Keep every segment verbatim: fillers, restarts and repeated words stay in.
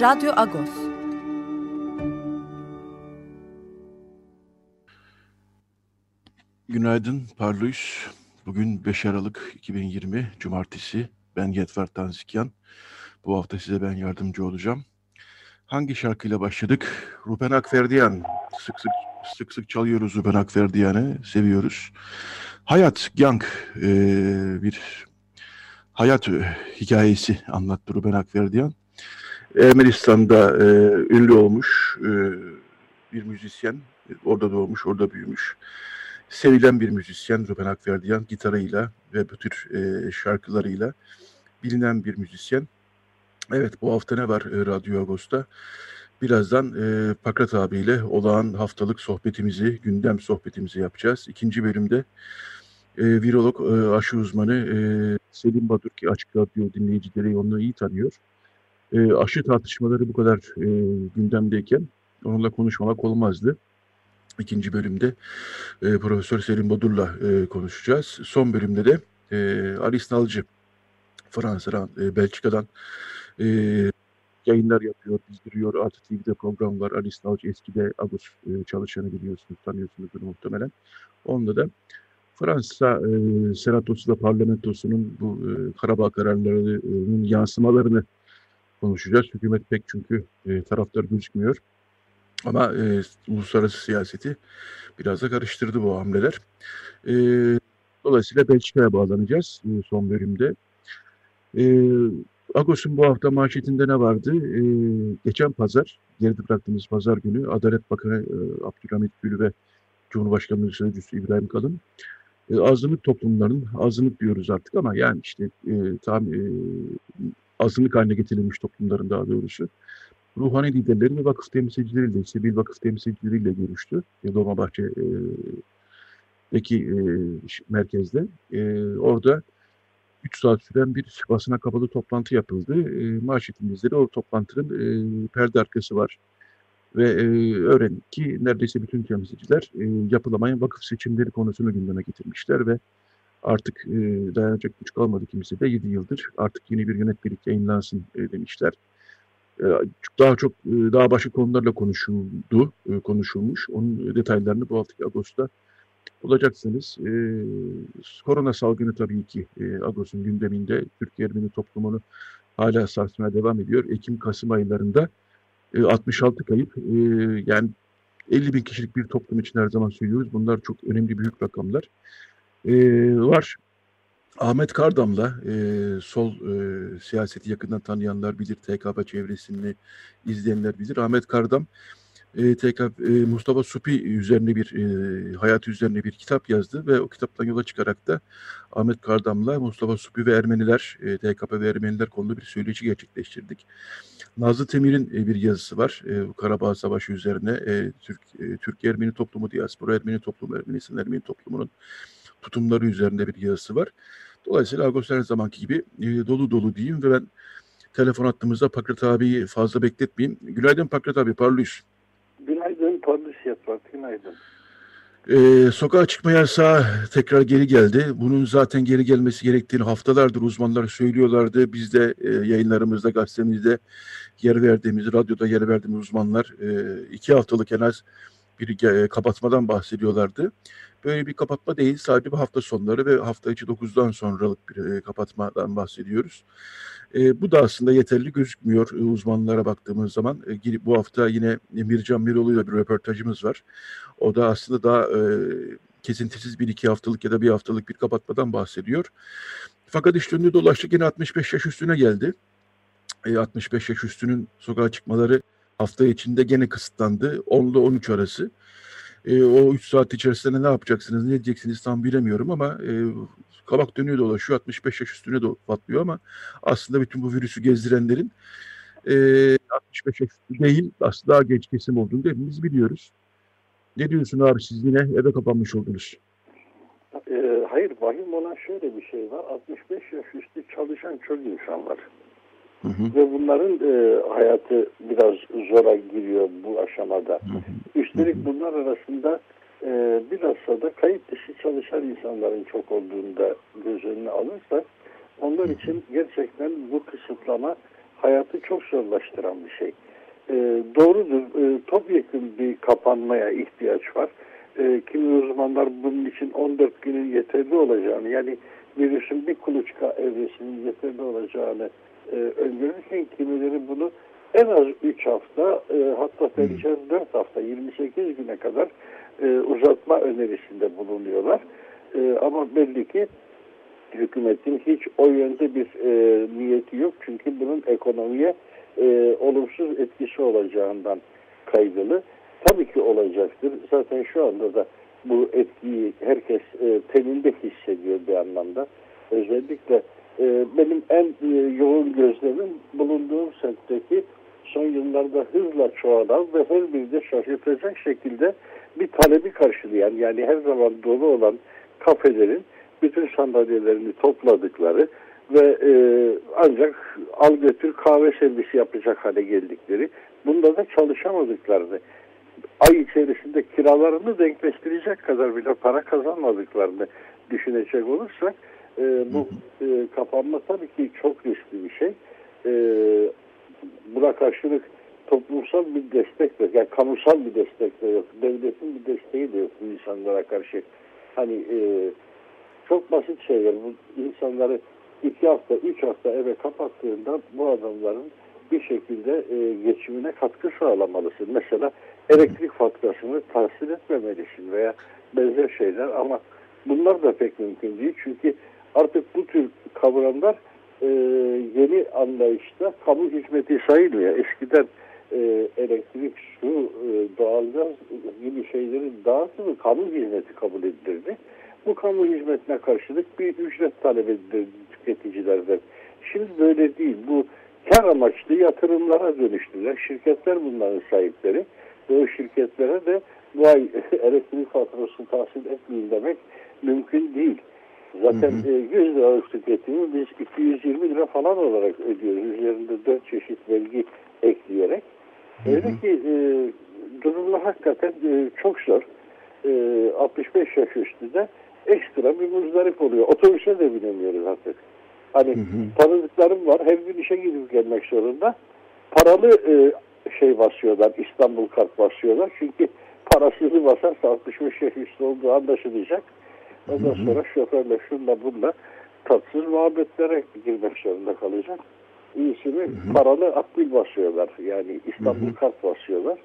Radyo Agos. Günaydın, parlıyız. Bugün beş Aralık iki bin yirmi Cumartesi. Ben Getfart Tanzikyan. Bu hafta size ben yardımcı olacağım. Hangi şarkıyla başladık? Ruben Hakhverdyan. Sık sık sık sık çalıyoruz Ruben Hakhverdyan'ı. Seviyoruz. Hayat Gang ee, bir hayat hikayesi anlattı Ruben Hakhverdyan. Ermenistan'da e, ünlü olmuş e, bir müzisyen, orada doğmuş, orada büyümüş. Sevilen bir müzisyen Ruben Hakhverdyan, gitarıyla ve bu tür e, şarkılarıyla bilinen bir müzisyen. Evet, bu hafta ne var e, Radyo Agos'ta? Birazdan e, Pakrat abiyle olağan haftalık sohbetimizi, gündem sohbetimizi yapacağız. İkinci bölümde e, virolog e, aşı uzmanı e, Selim Badur, ki Açık Radyo dinleyicileri onu iyi tanıyor. E, aşı tartışmaları bu kadar e, gündemdeyken onunla konuşmamak olmazdı. İkinci bölümde e, Profesör Selim Badur'la e, konuşacağız. Son bölümde de e, Aris Nalcı, Fransa'dan, e, Belçika'dan e, yayınlar yapıyor, bildiriyor. Artı T V'de program var. Aris Nalcı eskide Agos e, çalışanı, biliyorsunuz, tanıyorsunuzdur muhtemelen. Onda da Fransa e, Senatosu ve Parlamentosu'nun bu e, Karabağ kararlarının yansımalarını konuşacağız. Hükümet pek çünkü e, taraftar gözükmüyor. Ama e, uluslararası siyaseti biraz da karıştırdı bu hamleler. E, dolayısıyla Belçika'ya bağlanacağız e, son bölümde. E, Agos'un bu hafta manşetinde ne vardı? E, geçen pazar, geride bıraktığımız pazar günü Adalet Bakanı e, Abdülhamit Gül ve Cumhurbaşkanlığı Sözcüsü İbrahim Kalın, e, azınlık toplumlarının, azınlık diyoruz artık ama yani işte e, tam... E, azınlık haline getirilmiş toplumların daha doğrusu, ruhani liderlerin ve vakıf temsilcileriyle, sivil vakıf temsilcileriyle görüştü. Dolmabahçe'deki e, e, merkezde. E, orada üç saat süren bir basına kapalı toplantı yapıldı. E, Manşetimizde de o toplantının e, perde arkası var. Ve e, öğrendik ki neredeyse bütün temsilciler e, yapılamayan vakıf seçimleri konusunu gündeme getirmişler ve artık e, dayanacak güç kalmadı kimse de, yedi yıldır artık yeni bir yönetmelik yayınlansın e, demişler. E, daha çok, e, daha başka konularla konuşuldu, e, konuşulmuş. Onun detaylarını bu haftaki Agos'ta olacaksınız. E, korona salgını tabii ki e, Agos'un gündeminde, Türk-Ermeni toplumunu hala sarsmaya devam ediyor. Ekim-Kasım aylarında e, altmış altı kayıp, e, yani elli bin kişilik bir toplum için her zaman söylüyoruz. Bunlar çok önemli, büyük rakamlar. Ee, var. Ahmet Kardam'la e, sol e, siyaseti yakından tanıyanlar bilir, T K P çevresini izleyenler bilir. Ahmet Kardam e, T K P, e, Mustafa Suphi üzerine bir e, hayat üzerine bir kitap yazdı ve o kitaptan yola çıkarak da Ahmet Kardam'la Mustafa Suphi ve Ermeniler, e, T K P ve Ermeniler konulu bir söyleşi gerçekleştirdik. Nazlı Temir'in e, bir yazısı var. E, Karabağ Savaşı üzerine e, Türk e, Türk Ermeni toplumu, diaspora Ermeni toplumu, Ermenistan Ermeni toplumunun tutumları üzerinde bir yazısı var. Dolayısıyla Agos her zamanki gibi e, dolu dolu diyeyim ve ben telefon attığımızda Pakrat abiyi fazla bekletmeyeyim. Günaydın Pakrat abi, parlıyız. Günaydın, parlıyız yaprak, günaydın. E, sokağa çıkma yasağı tekrar geri geldi. Bunun zaten geri gelmesi gerektiğini haftalardır uzmanlar söylüyorlardı. Biz de e, yayınlarımızda, gazetemizde yer verdiğimiz, radyoda yer verdiğimiz uzmanlar e, iki haftalık en az bir kapatmadan bahsediyorlardı. Böyle bir kapatma değil, sadece bu hafta sonları ve hafta içi dokuzdan sonralık bir kapatmadan bahsediyoruz. E, bu da aslında yeterli gözükmüyor e, uzmanlara baktığımız zaman. E, bu hafta yine Mircan Miroğlu ile bir röportajımız var. O da aslında daha e, kesintisiz bir iki haftalık ya da bir haftalık bir kapatmadan bahsediyor. Fakat iş döndü dolaştı, yine altmış beş yaş üstüne geldi. E, altmış beş yaş üstünün sokağa çıkmaları hafta içinde gene kısıtlandı. on ile on üç arası. E, o üç saat içerisinde ne yapacaksınız, ne diyeceksiniz tam bilemiyorum ama e, kabak dönüyor dolaşıyor, altmış beş yaş üstüne de patlıyor ama aslında bütün bu virüsü gezdirenlerin e, altmış beş yaş üstü değil, aslında daha genç kesim olduğunu da hepimiz biliyoruz. Ne diyorsun abi, siz yine eve kapanmış oldunuz? E, hayır, vahim olan şöyle bir şey var. altmış beş yaş üstü çalışan çok insan var. Hı hı. Ve bunların e, hayatı biraz zora giriyor bu aşamada. Hı hı. Üstelik bunlar arasında e, bilhassa da kayıt dışı çalışan insanların çok olduğunu da göz önüne alırsak, onlar için gerçekten bu kısıtlama hayatı çok zorlaştıran bir şey. E, doğrudur, e, topyekun bir kapanmaya ihtiyaç var. E, kimi uzmanlar bunun için on dört günün yeterli olacağını, yani virüsün bir kuluçka evresinin yeterli olacağını e, öngörürken, kimileri bunu en az üç hafta e, hatta perişan dört hafta yirmi sekiz güne kadar e, uzatma önerisinde bulunuyorlar. E, ama belli ki hükümetin hiç o yönde bir e, niyeti yok, çünkü bunun ekonomiye e, olumsuz etkisi olacağından kaygılı. Tabii ki olacaktır. Zaten şu anda da bu etkiyi herkes e, teninde hissediyor bir anlamda. Özellikle e, benim en e, yoğun gözlemim, bulunduğum semtteki son yıllarda hızla çoğalan ve her bir de şaşırtacak şekilde bir talebi karşılayan, yani her zaman dolu olan kafelerin bütün sandalyelerini topladıkları ve e, ancak al götür kahve servisi yapacak hale geldikleri, bunda da çalışamadıklarını, ay içerisinde kiralarını denkleştirecek kadar bile para kazanmadıklarını düşünecek olursak e, bu e, kapanma tabii ki çok riskli bir şey. E, buna karşılık toplumsal bir destek de, yani kamusal bir destek de yok. Devletin bir desteği de yok bu insanlara karşı. Hani e, çok basit şeyler. Bu insanları iki hafta, üç hafta eve kapattığında bu adamların bir şekilde e, geçimine katkı sağlamalısın. Mesela elektrik faturasını tahsil etmemelisin veya benzer şeyler, ama bunlar da pek mümkün değil. Çünkü artık bu tür kavramlar e, yeni anlayışta kamu hizmeti sayılmıyor. Eskiden e, elektrik, su, e, doğalgaz gibi şeylerin dağıtımı kamu hizmeti kabul edilirdi. Bu kamu hizmetine karşılık bir ücret talep edilirdi tüketicilerden. Şimdi böyle değil. Bu kar amaçlı yatırımlara dönüştüler. Şirketler bunların sahipleri. Ve o şirketlere de vay elektrik faturasını tahsil etmeyin demek mümkün değil. Zaten hı hı. yüz liralık tüketimi biz iki yüz yirmi lira falan olarak ödüyoruz. Üzerinde dört çeşit vergi ekleyerek. Hı hı. Öyle ki e, durumla hakikaten e, çok zor. E, altmış beş yaş üstü de ekstra bir muzdarip oluyor. Otobüse de binemiyoruz artık. Hani hı hı. tanıdıklarım var. Her gün işe gidip gelmek zorunda. Paralı e, şey basıyorlar, İstanbul kart basıyorlar. Çünkü parasızı basarsa altmış beş yaş üstü olduğu anlaşılacak. Ondan hı hı. sonra şoförle şunla bunla tatsız muhabbetlere girmek zorunda kalacak. İyisi mi? Paralı akbil basıyorlar. Yani İstanbul hı hı. kart basıyorlar.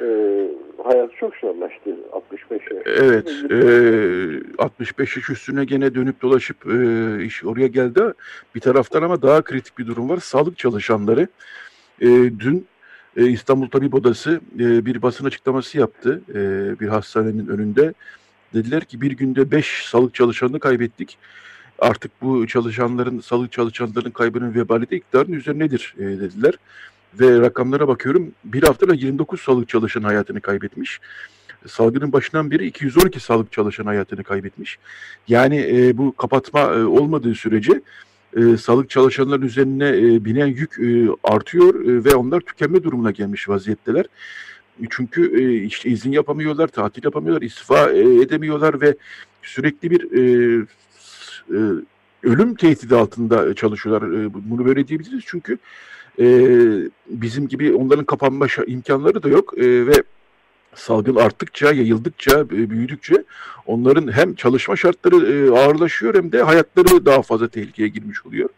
Ee, hayat çok zorlaştı altmış beş yaş. Evet. E, altmış beş yaş üstüne gene dönüp dolaşıp e, iş oraya geldi. Bir taraftan ama daha kritik bir durum var. Sağlık çalışanları e, dün İstanbul Tabip Odası bir basın açıklaması yaptı bir hastanenin önünde. Dediler ki bir günde beş sağlık çalışanını kaybettik. Artık bu çalışanların, sağlık çalışanların kaybının vebali de iktidarın üzerinedir dediler. Ve rakamlara bakıyorum, bir haftada yirmi dokuz sağlık çalışanı hayatını kaybetmiş. Salgının başından beri iki yüz on iki sağlık çalışanı hayatını kaybetmiş. Yani bu kapatma olmadığı sürece E, sağlık çalışanların üzerine e, binen yük e, artıyor e, ve onlar tükenme durumuna gelmiş vaziyetteler. Çünkü e, işte izin yapamıyorlar, tatil yapamıyorlar, istifa e, edemiyorlar ve sürekli bir e, e, ölüm tehdidi altında çalışıyorlar. E, bunu böyle diyebiliriz çünkü e, bizim gibi onların kapanma imkanları da yok e, ve salgın arttıkça, yayıldıkça, büyüdükçe onların hem çalışma şartları ağırlaşıyor hem de hayatları daha fazla tehlikeye girmiş oluyor.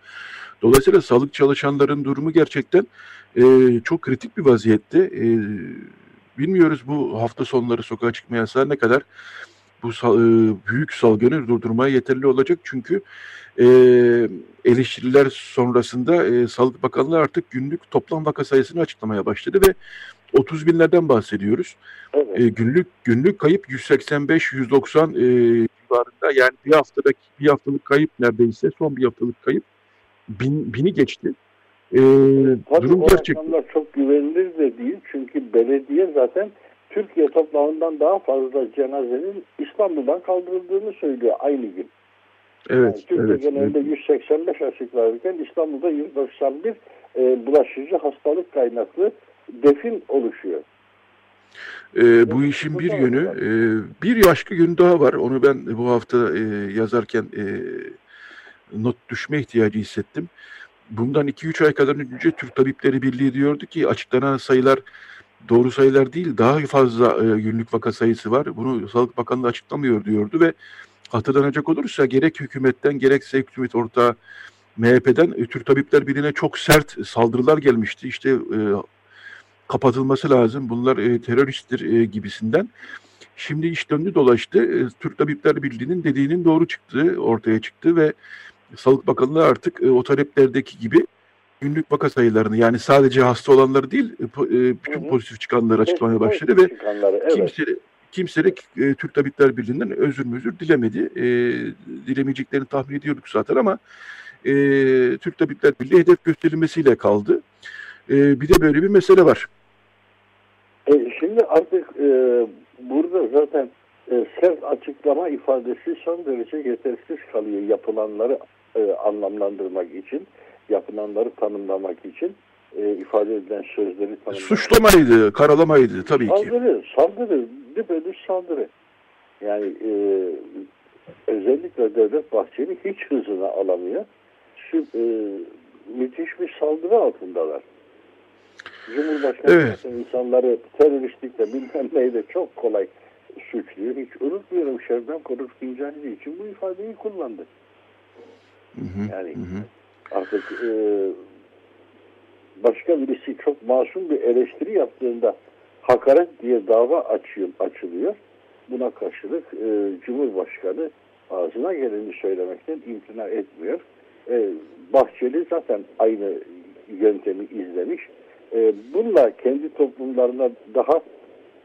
Dolayısıyla sağlık çalışanların durumu gerçekten çok kritik bir vaziyette. Bilmiyoruz bu hafta sonları sokağa çıkma yasağı ne kadar bu büyük salgını durdurmaya yeterli olacak. Çünkü eleştiriler sonrasında Sağlık Bakanlığı artık günlük toplam vaka sayısını açıklamaya başladı ve otuz binlerden bahsediyoruz. Evet. E, günlük günlük kayıp yüz seksen beş yüz doksan e, civarında, yani bir haftadaki bir haftalık kayıp neredeyse, son bir haftalık kayıp bin, bini geçti. Ee, Tabii durum gerçekten çok güvenilir de değil, çünkü belediye zaten Türkiye toplamından daha fazla cenazenin İstanbul'dan kaldırıldığını söylüyor aynı gün. Evet, yani Türkiye evet, genelinde evet. yüz seksen beş açıklarken İstanbul'da yüz doksan bir e, bulaşıcı hastalık kaynaklı defin oluşuyor. E, bu işin bir yönü, e, bir başka yönü daha var. Onu ben bu hafta e, yazarken e, not düşme ihtiyacı hissettim. Bundan iki üç ay kadar önce Türk Tabipleri Birliği diyordu ki açıklanan sayılar doğru sayılar değil, daha fazla e, günlük vaka sayısı var. Bunu Sağlık Bakanlığı açıklamıyor diyordu ve hatırlanacak olursa gerek hükümetten gerekse hükümet ortağı M H P'den Türk Tabipler Birliği'ne çok sert saldırılar gelmişti. İşte e, kapatılması lazım, bunlar e, teröristtir e, gibisinden. Şimdi iş döndü dolaştı. E, Türk Tabipler Birliği'nin dediğinin doğru çıktığı ortaya çıktı ve Sağlık Bakanlığı artık e, o taleplerdeki gibi günlük vaka sayılarını, yani sadece hasta olanları değil e, bütün hı hı. pozitif çıkanları açıklamaya başladı ve evet. kimse kimse de e, Türk Tabipler Birliği'nden özür müzür dilemedi. E, dilemeyeceklerini tahmin ediyorduk zaten ama e, Türk Tabipler Birliği hedef gösterilmesiyle kaldı. E, bir de böyle bir mesele var. E, şimdi artık e, burada zaten e, sert açıklama ifadesi son derece yetersiz kalıyor yapılanları e, anlamlandırmak için, yapılanları tanımlamak için e, ifade edilen sözleri tanımlamak. Suçlamaydı, karalamaydı tabii saldırı, ki. Saldırı, saldırı, bir bölü saldırı. Yani e, özellikle Devlet Bahçeli hiç hızını alamıyor. Şimdi, e, müthiş bir saldırı altındalar. Cumhurbaşkanı evet. insanları teröristlikle bilmem neyle çok kolay suçluyor. Hiç unutmuyorum, Şevdem Korur Fincancı için bu ifadeyi kullandı. Hı hı, yani hı. artık e, başka birisi çok masum bir eleştiri yaptığında hakaret diye dava açıyor, açılıyor. Buna karşılık e, Cumhurbaşkanı ağzına geleni söylemekten imtina etmiyor. E, Bahçeli zaten aynı yöntemi izlemiş. E, bununla kendi toplumlarına daha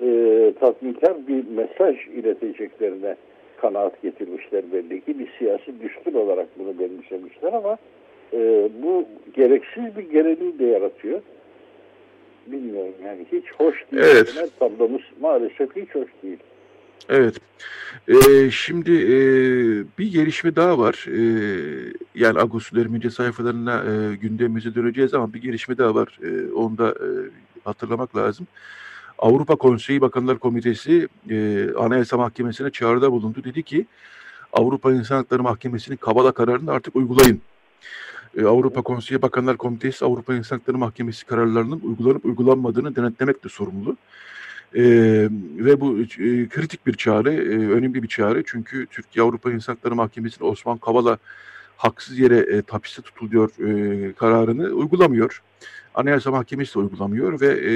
e, tatminkar bir mesaj ileteceklerine kanaat getirmişler belli ki. Bir siyasi düşkün olarak bunu benimsemişler ama e, bu gereksiz bir gerilim de yaratıyor. Bilmiyorum yani, hiç hoş değil. Evet. Tablomuz maalesef hiç hoş değil. Evet. E, şimdi e, bir gelişme daha var. E, yani Agos'un derince sayfalarına e, gündemimize döneceğiz ama bir gelişme daha var. E, onu da e, hatırlamak lazım. Avrupa Konseyi Bakanlar Komitesi e, Anayasa Mahkemesi'ne çağrıda bulundu. Dedi ki Avrupa İnsan Hakları Mahkemesi'nin Kavala kararını artık uygulayın. E, Avrupa Konseyi Bakanlar Komitesi Avrupa İnsan Hakları Mahkemesi kararlarının uygulanıp uygulanmadığını denetlemekle sorumlu. Ee, ve bu e, kritik bir çağrı, e, önemli bir çağrı. Çünkü Türkiye Avrupa İnsan Hakları Mahkemesi'nin Osman Kavala haksız yere e, hapiste tutuluyor e, kararını uygulamıyor. Anayasa Mahkemesi de uygulamıyor ve e,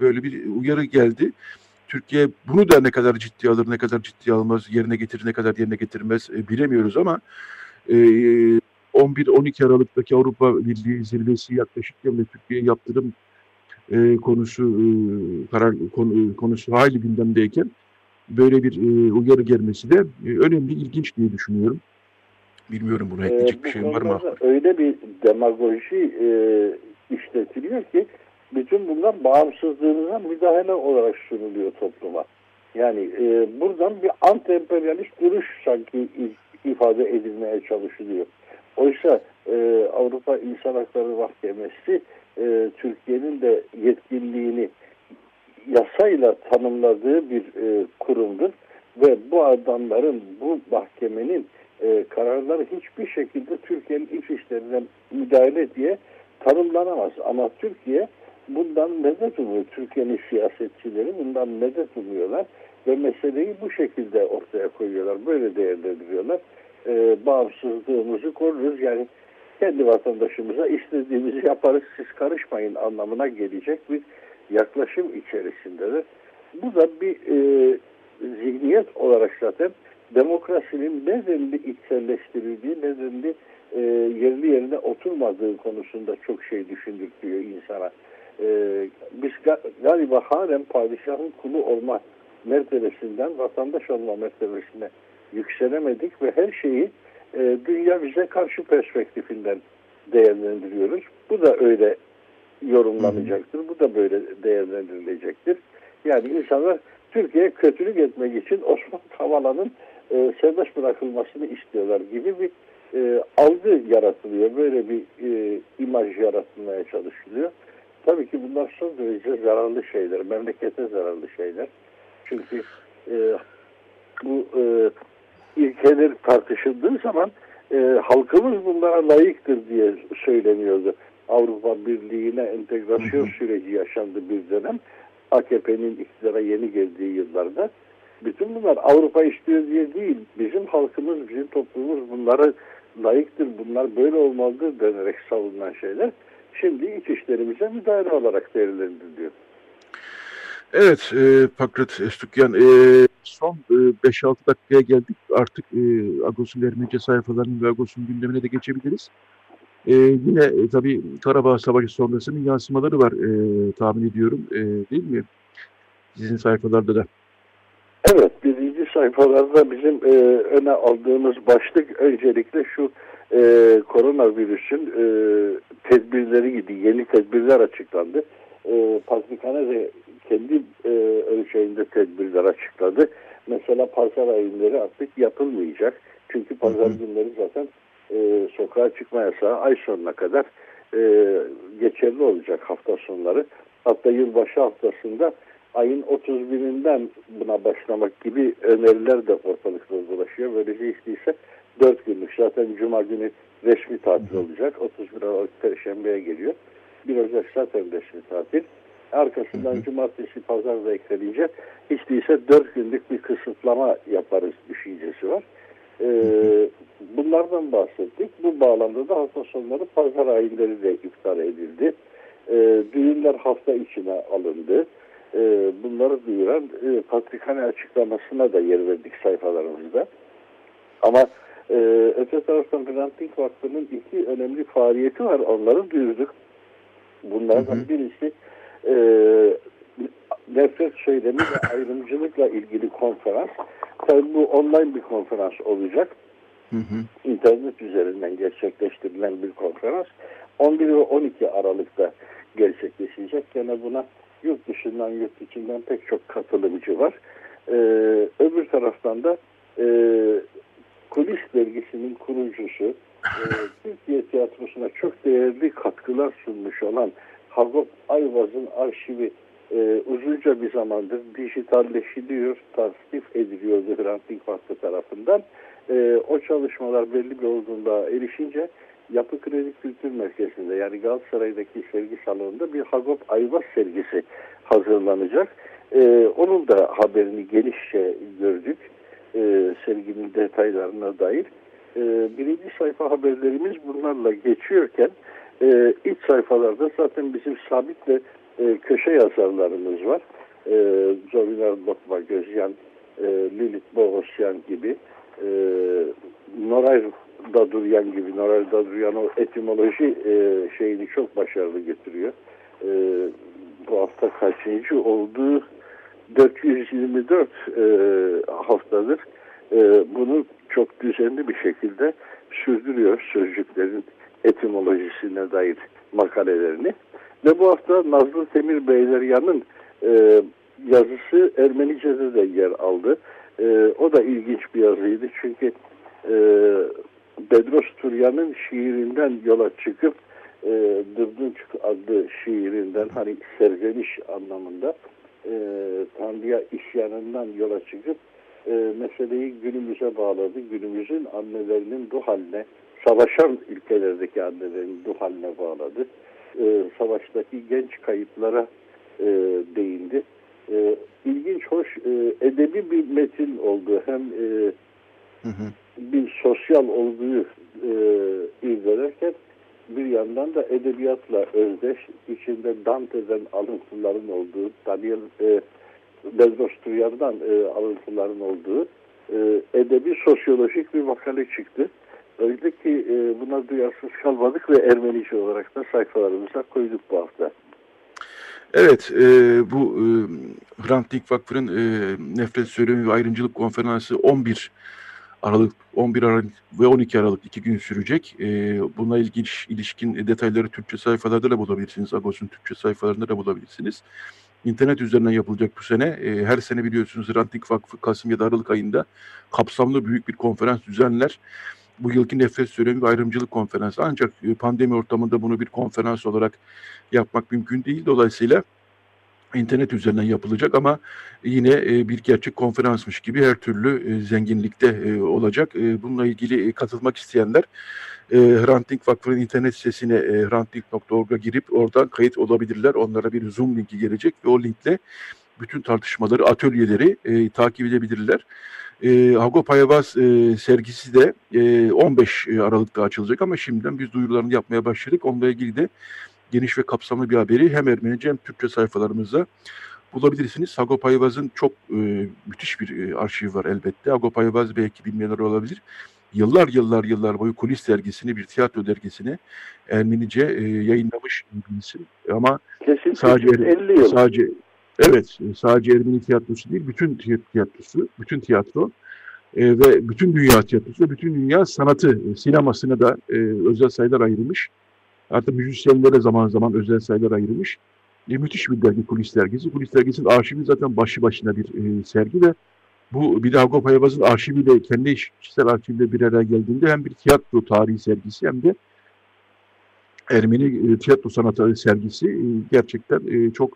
böyle bir uyarı geldi. Türkiye bunu da ne kadar ciddiye alır, ne kadar ciddiye almaz, yerine getirir, ne kadar yerine getirmez e, bilemiyoruz ama e, on bir on iki Aralık'taki Avrupa Birliği zirvesi yaklaşırken ve Türkiye'ye yaptırım E, konusu e, karar konu, konusu hali gündemdeyken böyle bir e, uyarı gelmesi de e, önemli, ilginç diye düşünüyorum. Bilmiyorum, buna ekleyecek ee, bir şey var mı? Öyle bir demagoji e, işletiliyor ki bütün bunlar bağımsızlığına müdahale olarak sunuluyor topluma. Yani e, buradan bir anti-emperyalist duruş sanki ifade edilmeye çalışılıyor. Oysa e, Avrupa İnsan Hakları Mahkemesi E, Türkiye'nin de yetkinliğini yasayla tanımladığı bir e, kurumdur ve bu adamların, bu mahkemenin e, kararları hiçbir şekilde Türkiye'nin iç işlerine müdahale diye tanımlanamaz. Ama Türkiye bundan medet umuyor. Türkiye'nin siyasetçileri bundan medet umuyorlar ve meseleyi bu şekilde ortaya koyuyorlar. Böyle değerlendiriyorlar. E, bağımsızlığımızı koruruz. Yani kendi vatandaşımıza istediğimizi yaparız, siz karışmayın anlamına gelecek bir yaklaşım içerisindedir. Bu da bir e, zihniyet olarak zaten demokrasinin nedenli içselleştirildiği, nedenli e, yerli yerine oturmadığı konusunda çok şey düşündürtüyor insana. E, biz galiba halen padişahın kulu olma mertebesinden vatandaş olma mertebesine yükselemedik ve her şeyi e, dünya bize karşı perspektifinden değerlendiriyoruz. Bu da öyle yorumlanacaktır. Bu da böyle değerlendirilecektir. Yani insanlar Türkiye'ye kötülük etmek için Osman Kavala'nın e, serbest bırakılmasını istiyorlar gibi bir e, algı yaratılıyor. Böyle bir e, imaj yaratılmaya çalışılıyor. Tabii ki bunlar son derece zararlı şeyler. Memlekete zararlı şeyler. Çünkü e, bu e, ilkeler tartışıldığı zaman e, halkımız bunlara layıktır diye söyleniyordu. Avrupa Birliği'ne entegrasyon süreci yaşandı bir dönem. A K P'nin iktidara yeni geldiği yıllarda. Bütün bunlar Avrupa istiyor diye değil. Bizim halkımız, bizim toplumumuz bunlara layıktır. Bunlar böyle olmalıdır denerek savunulan şeyler. Şimdi iç işlerimize müdahale olarak değerlendiriliyor. Evet, e, Pakrat Estukyan, e, son e, beş altı dakikaya geldik. Artık e, Agos'un Ermenice sayfalarının ve Agos'un gündemine de geçebiliriz. E, yine e, tabii Karabağ Savaşı sonrasının yansımaları var e, tahmin ediyorum, e, değil mi? Sizin sayfalarda da. Evet, birinci sayfalarda bizim e, öne aldığımız başlık öncelikle şu. Ee, koronavirüsün e, tedbirleri gibi yeni tedbirler açıklandı. Ee, Patrikhane de kendi e, ölçeğinde tedbirler açıkladı. Mesela pazar ayınları artık yapılmayacak. Çünkü pazar hı hı. günleri zaten e, sokağa çıkma yasağı ay sonuna kadar e, geçerli olacak hafta sonları. Hatta yılbaşı haftasında ayın otuz birinden buna başlamak gibi öneriler de ortalıkta dolaşıyor. Böylece işteyse dört günlük zaten Cuma günü resmi tatil olacak. otuz bir Aralık Perşembe'ye geliyor. bir Ocak zaten resmi tatil. Arkasından hı hı. Cumartesi, Pazar da eklenince hiç değilse dört günlük bir kısıtlama yaparız düşüncesi var. Ee, bunlardan bahsettik. Bu bağlamda da hafta sonları pazar ayinleri de iptal edildi. Ee, düğünler hafta içine alındı. Ee, bunları duyuran e, Patrikhane açıklamasına da yer verdik sayfalarımızda. Ama Ee, öte taraftan Granting Vakfı'nın iki önemli faaliyeti var. Onları duyurduk. Bunlardan hı hı. birisi e, nefret söylemi ve ayrımcılıkla ilgili konferans. Tabii bu online bir konferans olacak. Hı hı. İnternet üzerinden gerçekleştirilen bir konferans. on bir ve on iki Aralık'ta gerçekleşecek. Gene buna yurt dışından, yurt içinden pek çok katılımcı var. Ee, öbür taraftan da eee Kulis Dergisi'nin kurucusu, e, Türkiye tiyatrosuna çok değerli katkılar sunmuş olan Hagop Ayvaz'ın arşivi e, uzunca bir zamandır dijitalleşiliyor, tasnif ediliyordu Hrant Dink Vakfı tarafından. E, o çalışmalar belli bir olgunluğa erişince Yapı Kredi Kültür Merkezi'nde, yani Galatasaray'daki sergi salonunda bir Hagop Ayvaz sergisi hazırlanacak. E, onun da haberini genişçe gördük. E, serginin detaylarına dair e, birinci sayfa haberlerimiz bunlarla geçiyorken e, iç sayfalarda zaten bizim sabit ve e, köşe yazarlarımız var. E, Zovinar Lokma Gözyan, e, Lilit Gugamyan gibi, e, Noray Ruh-Daduryan gibi. Noray Ruh-Daduryan o etimoloji e, şeyini çok başarılı götürüyor. E, bu hafta kaçıncı olduğu dört yüz yirmi dört e, haftadır e, bunu çok düzenli bir şekilde sürdürüyor, sözcüklerin etimolojisine dair makalelerini. Ve bu hafta Nazlı Temir Beyleryan'ın e, yazısı Ermenice'de de yer aldı. E, o da ilginç bir yazıydı çünkü e, Bedros Turyan'ın şiirinden yola çıkıp e, Dırdınçık adlı şiirinden, hani sergeniş anlamında, E, Tanrı'ya isyanından yola çıkıp e, meseleyi günümüze bağladı. Günümüzün annelerinin ruh haline, savaşan ülkelerdeki annelerin ruh haline bağladı. E, savaştaki genç kayıplara e, değindi. E, ilginç, hoş, e, edebi bir metin oldu. Hem e, hı hı. bir sosyal olguyu e, izlerken bir yandan da edebiyatla özdeş, içinde Dante'den alıntıların olduğu, Daniel e, Bezdosturya'dan e, alıntıların olduğu e, edebi sosyolojik bir makale çıktı. Öyle ki e, buna duyarsız kalmadık ve Ermenice olarak da sayfalarımıza koyduk bu hafta. Evet, e, bu e, Hrant Dink Vakfı'nın e, nefret söylemi ve ayrımcılık konferansı on bir Aralık on bir Aralık ve on iki Aralık iki gün sürecek. E, buna ilginç ilişkin detayları Türkçe sayfalarda da bulabilirsiniz. Agos'un Türkçe sayfalarında da bulabilirsiniz. İnternet üzerinden yapılacak bu sene. E, her sene biliyorsunuz Hrant Dink Vakfı Kasım ya da Aralık ayında kapsamlı büyük bir konferans düzenler. Bu yılki nefret söylemi ve ayrımcılık konferansı. Ancak pandemi ortamında bunu bir konferans olarak yapmak mümkün değil. Dolayısıyla internet üzerinden yapılacak ama yine bir gerçek konferansmış gibi her türlü zenginlikte olacak. Bununla ilgili katılmak isteyenler Hrant Dink Vakfı'nın internet sitesine hrant dink nokta org'a girip oradan kayıt olabilirler. Onlara bir Zoom linki gelecek ve o linkle bütün tartışmaları, atölyeleri takip edebilirler. E, Hagop Ayvaz e, sergisi de e, on beş Aralık'ta açılacak ama şimdiden biz duyurularını yapmaya başladık. Onunla ilgili de geniş ve kapsamlı bir haberi hem Ermenice hem Türkçe sayfalarımızda bulabilirsiniz. Hagop Ayvaz'ın çok e, müthiş bir e, arşivi var elbette. Hagop Ayvaz belki bilmeyenler olabilir. Yıllar yıllar yıllar boyu Kulis Dergisi'ni, bir tiyatro dergisini Ermenice e, yayınlamış birisi. Ama kesin sadece elli yıl. Sadece Evet, sadece Ermeni tiyatrosu değil, bütün tiyatrosu, bütün tiyatro e, ve bütün dünya tiyatrosu ve bütün dünya sanatı, sinemasına da e, özel sayılar ayrılmış. Hatta müzisyenlere zaman zaman özel sayılar ayrılmış. E, müthiş bir dergi Kulis Dergisi. Kulis Dergisi'nin arşivi zaten başlı başına bir e, sergi ve bu bir de Hagop Ayvaz'ın arşiviyle, kendi kişisel arşiviyle bir araya geldiğinde hem bir tiyatro tarihi sergisi hem de Ermeni e, tiyatro sanatı sergisi e, gerçekten e, çok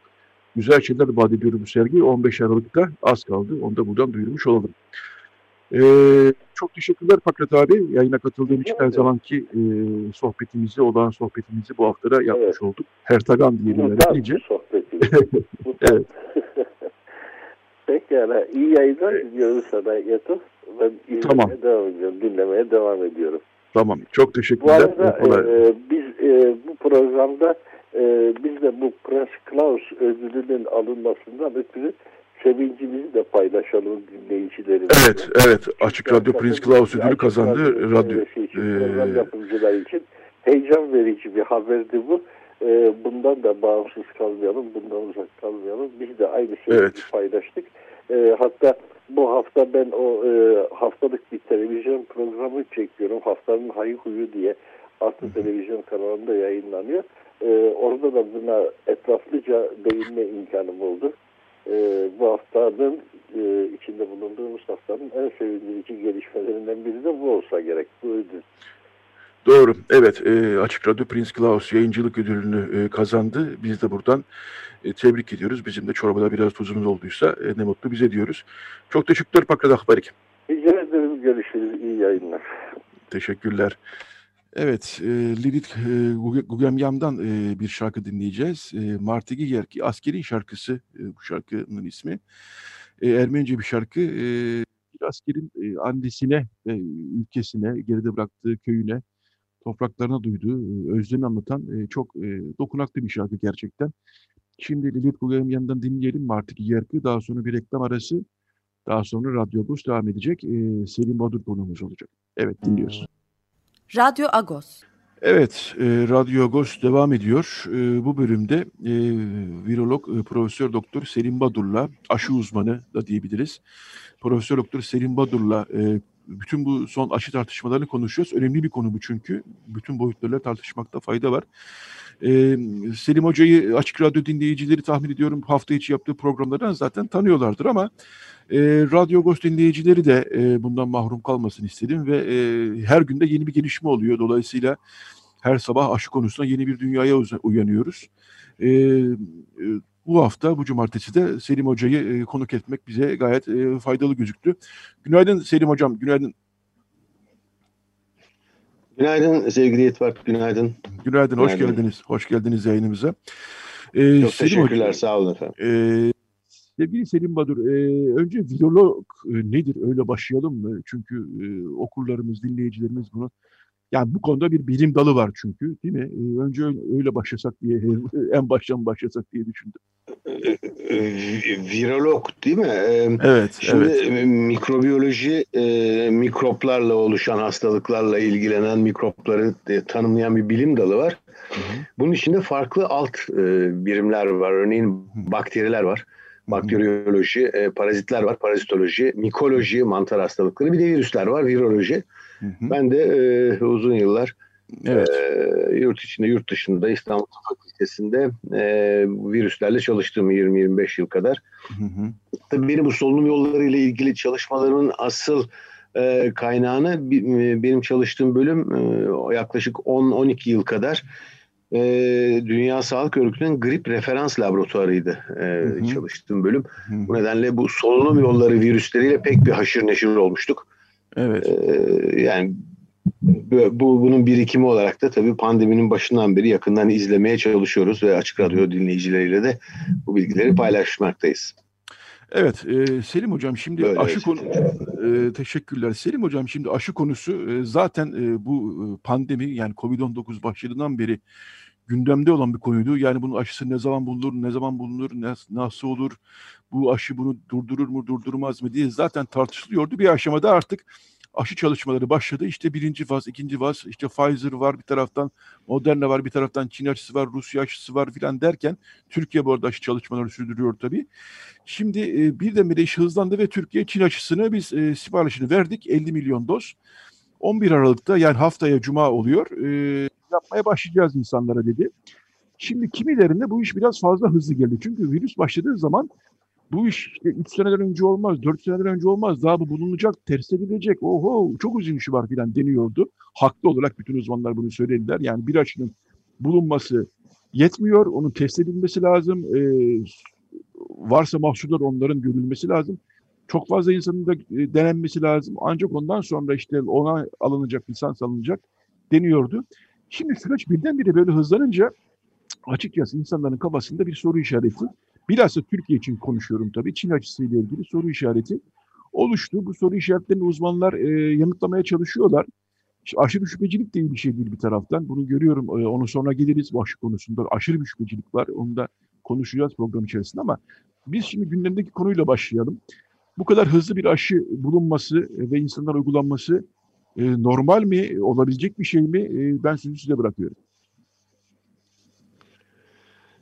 güzel şeyler vaat ediyorum bu sergi. on beş Aralık'ta az kaldı. Onu da buradan duyurmuş olalım. Ee, çok teşekkürler Pakrat abi. Yayına katıldığım için her zamanki e, sohbetimizi, olağan sohbetimizi bu haftada yapmış evet. olduk. Hertagan diyelim. Mutlaka bu sohbetimiz. Evet. Pekala. İyi yayınlar evet. diliyoruz sana Yatıl. Ben izlemeye tamam. devam ediyorum. Dinlemeye devam ediyorum. Tamam. Çok teşekkürler. Bu arada e, biz e, bu programda Ee, biz de bu Prince Claus ödülünün alınmasından ötürü sevincimizi de paylaşalım dinleyicilerimizle. Evet, evet. Açık Radyo Prince Claus ödülü kazandı. Radyo ee... yapımcılar için heyecan verici bir haberdi bu. Ee, bundan da bağımsız kalmayalım, bundan uzak kalmayalım. Biz de aynı şeyi evet. paylaştık. Ee, hatta bu hafta ben o e, haftalık bir televizyon programı çekiyorum. Haftanın hayı huyu diye Artı Televizyon kanalında yayınlanıyor. Ee, orada da buna etraflıca değinme imkanım oldu. Ee, bu haftanın e, içinde bulunduğumuz haftanın en sevindirici gelişmelerinden biri de bu olsa gerek. Bu ödül. Doğru. Evet. E, Açık Radyo Prince Claus yayıncılık ödülünü e, kazandı. Biz de buradan e, tebrik ediyoruz. Bizim de çorbada biraz tuzumuz olduysa e, ne mutlu bize diyoruz. Çok teşekkürler Pakrat Akbarik. Rica ederim. Görüşürüz. İyi yayınlar. Teşekkürler. Evet, e, Lilit e, Gugamyan'dan e, bir şarkı dinleyeceğiz. E, Marti Giyerki, askerin şarkısı e, bu şarkının ismi. E, Ermenice bir şarkı. E, bir askerin e, annesine, e, ülkesine, geride bıraktığı köyüne, topraklarına duyduğu e, özlemi anlatan e, çok e, dokunaklı bir şarkı gerçekten. Şimdi Lilit Gugamyan'dan dinleyelim Marti Giyerki. Daha sonra bir reklam arası, daha sonra Radyo Agos devam edecek. E, Selim Badur konuğumuz olacak. Evet, dinliyoruz. Radyo Agos. Evet, e, Radyo Agos devam ediyor. E, bu bölümde e, virolog e, Profesör Doktor Selim Badur'la, aşı uzmanı da diyebiliriz. Profesör Doktor Selim Badur'la e, bütün bu son aşı tartışmalarını konuşuyoruz. Önemli bir konu bu çünkü. Bütün boyutlarla tartışmakta fayda var. E, Selim Hoca'yı Açık Radyo dinleyicileri tahmin ediyorum hafta içi yaptığı programlardan zaten tanıyorlardır ama E, Radyo Agos dinleyicileri de e, bundan mahrum kalmasın istedim ve e, her günde yeni bir gelişme oluyor. Dolayısıyla her sabah aşı konusunda yeni bir dünyaya uz- uyanıyoruz. E, e, bu hafta, bu cumartesi de Selim Hoca'yı e, konuk etmek bize gayet e, faydalı gözüktü. Günaydın Selim Hocam, günaydın. Günaydın sevgili Getfart, günaydın. Günaydın, hoş günaydın. geldiniz. Hoş geldiniz yayınımıza. E, Çok Selim teşekkürler, Hoca, sağ olun efendim. E, Sevgili Selim Badur, e, önce virolog e, nedir öyle başlayalım mı? Çünkü e, okurlarımız, dinleyicilerimiz bunu, yani bu konuda bir bilim dalı var çünkü değil mi? E, önce öyle, öyle başlasak diye, en baştan başlasak diye düşündüm. E, e, virolog değil mi? E, evet. Şimdi evet. mikrobiyoloji, e, mikroplarla oluşan hastalıklarla ilgilenen mikropları e, tanımlayan bir bilim dalı var. Hı-hı. Bunun içinde farklı alt e, birimler var. Örneğin bakteriler var. Bakteriyoloji, e, parazitler var, parazitoloji, mikoloji, mantar hastalıkları, bir de virüsler var, viroloji. Hı hı. Ben de e, uzun yıllar evet. e, yurt içinde, yurt dışında, İstanbul Tabip Fakültesi'nde e, virüslerle çalıştığım yirmi yirmi beş yıl kadar. Hı hı. Tabii benim bu solunum yolları ile ilgili çalışmalarımın asıl e, kaynağını e, benim çalıştığım bölüm e, yaklaşık on on iki yıl kadar Dünya Sağlık Örgütü'nün grip referans laboratuvarıydı e, hı hı. çalıştığım bölüm. Hı hı. Bu nedenle bu solunum yolları virüsleriyle pek bir haşır neşir olmuştuk. Evet. E, yani bu bunun birikimi olarak da tabii pandeminin başından beri yakından izlemeye çalışıyoruz ve Açık Radyo dinleyicileriyle de bu bilgileri paylaşmaktayız. Evet, e, Selim Hocam şimdi Böyle aşı konu e, teşekkürler. Selim Hocam şimdi aşı konusu e, zaten e, bu pandemi yani kovid on dokuz başladığından beri gündemde olan bir konuydu. Yani bunun aşısı ne zaman bulunur, ne zaman bulunur, nasıl olur, bu aşı bunu durdurur mu, durdurmaz mı diye zaten tartışılıyordu. Bir aşamada artık aşı çalışmaları başladı. İşte birinci faz, ikinci faz, işte Pfizer var bir taraftan, Moderna var bir taraftan, Çin aşısı var, Rusya aşısı var filan derken Türkiye bu arada aşı çalışmaları sürdürüyor tabii. Şimdi e, birdenbire iş hızlandı ve Türkiye Çin aşısını biz e, siparişini verdik. elli milyon doz. on bir Aralık'ta yani haftaya Cuma oluyor. E, yapmaya başlayacağız insanlara dedi. Şimdi kimilerinde bu iş biraz fazla hızlı geldi. Çünkü virüs başladığı zaman bu iş işte üç seneden önce olmaz, dört seneden önce olmaz, daha bu bulunacak, ters edilecek, oho çok uzun işi var filan deniyordu. Haklı olarak bütün uzmanlar bunu söylediler. Yani bir aşının bulunması yetmiyor, onun test edilmesi lazım, ee, varsa mahsullar onların görülmesi lazım. Çok fazla insanın da denenmesi lazım. Ancak ondan sonra işte ona alınacak, lisans alınacak deniyordu. Şimdi süreç birdenbire böyle hızlanınca açıkçası insanların kafasında bir soru işareti. Bilhassa Türkiye için konuşuyorum tabii. Çin aşısıyla ilgili soru işareti oluştu. Bu soru işaretlerini uzmanlar e, yanıtlamaya çalışıyorlar. İşte aşırı şüphecilik de bir şey değil bir taraftan. Bunu görüyorum. E, onun sonra geliriz bu aşı konusunda. Aşırı bir şüphecilik var. Onu da konuşacağız program içerisinde ama biz şimdi gündemdeki konuyla başlayalım. Bu kadar hızlı bir aşı bulunması ve insanlara uygulanması e, normal mi? Olabilecek bir şey mi? E, ben sözü size bırakıyorum.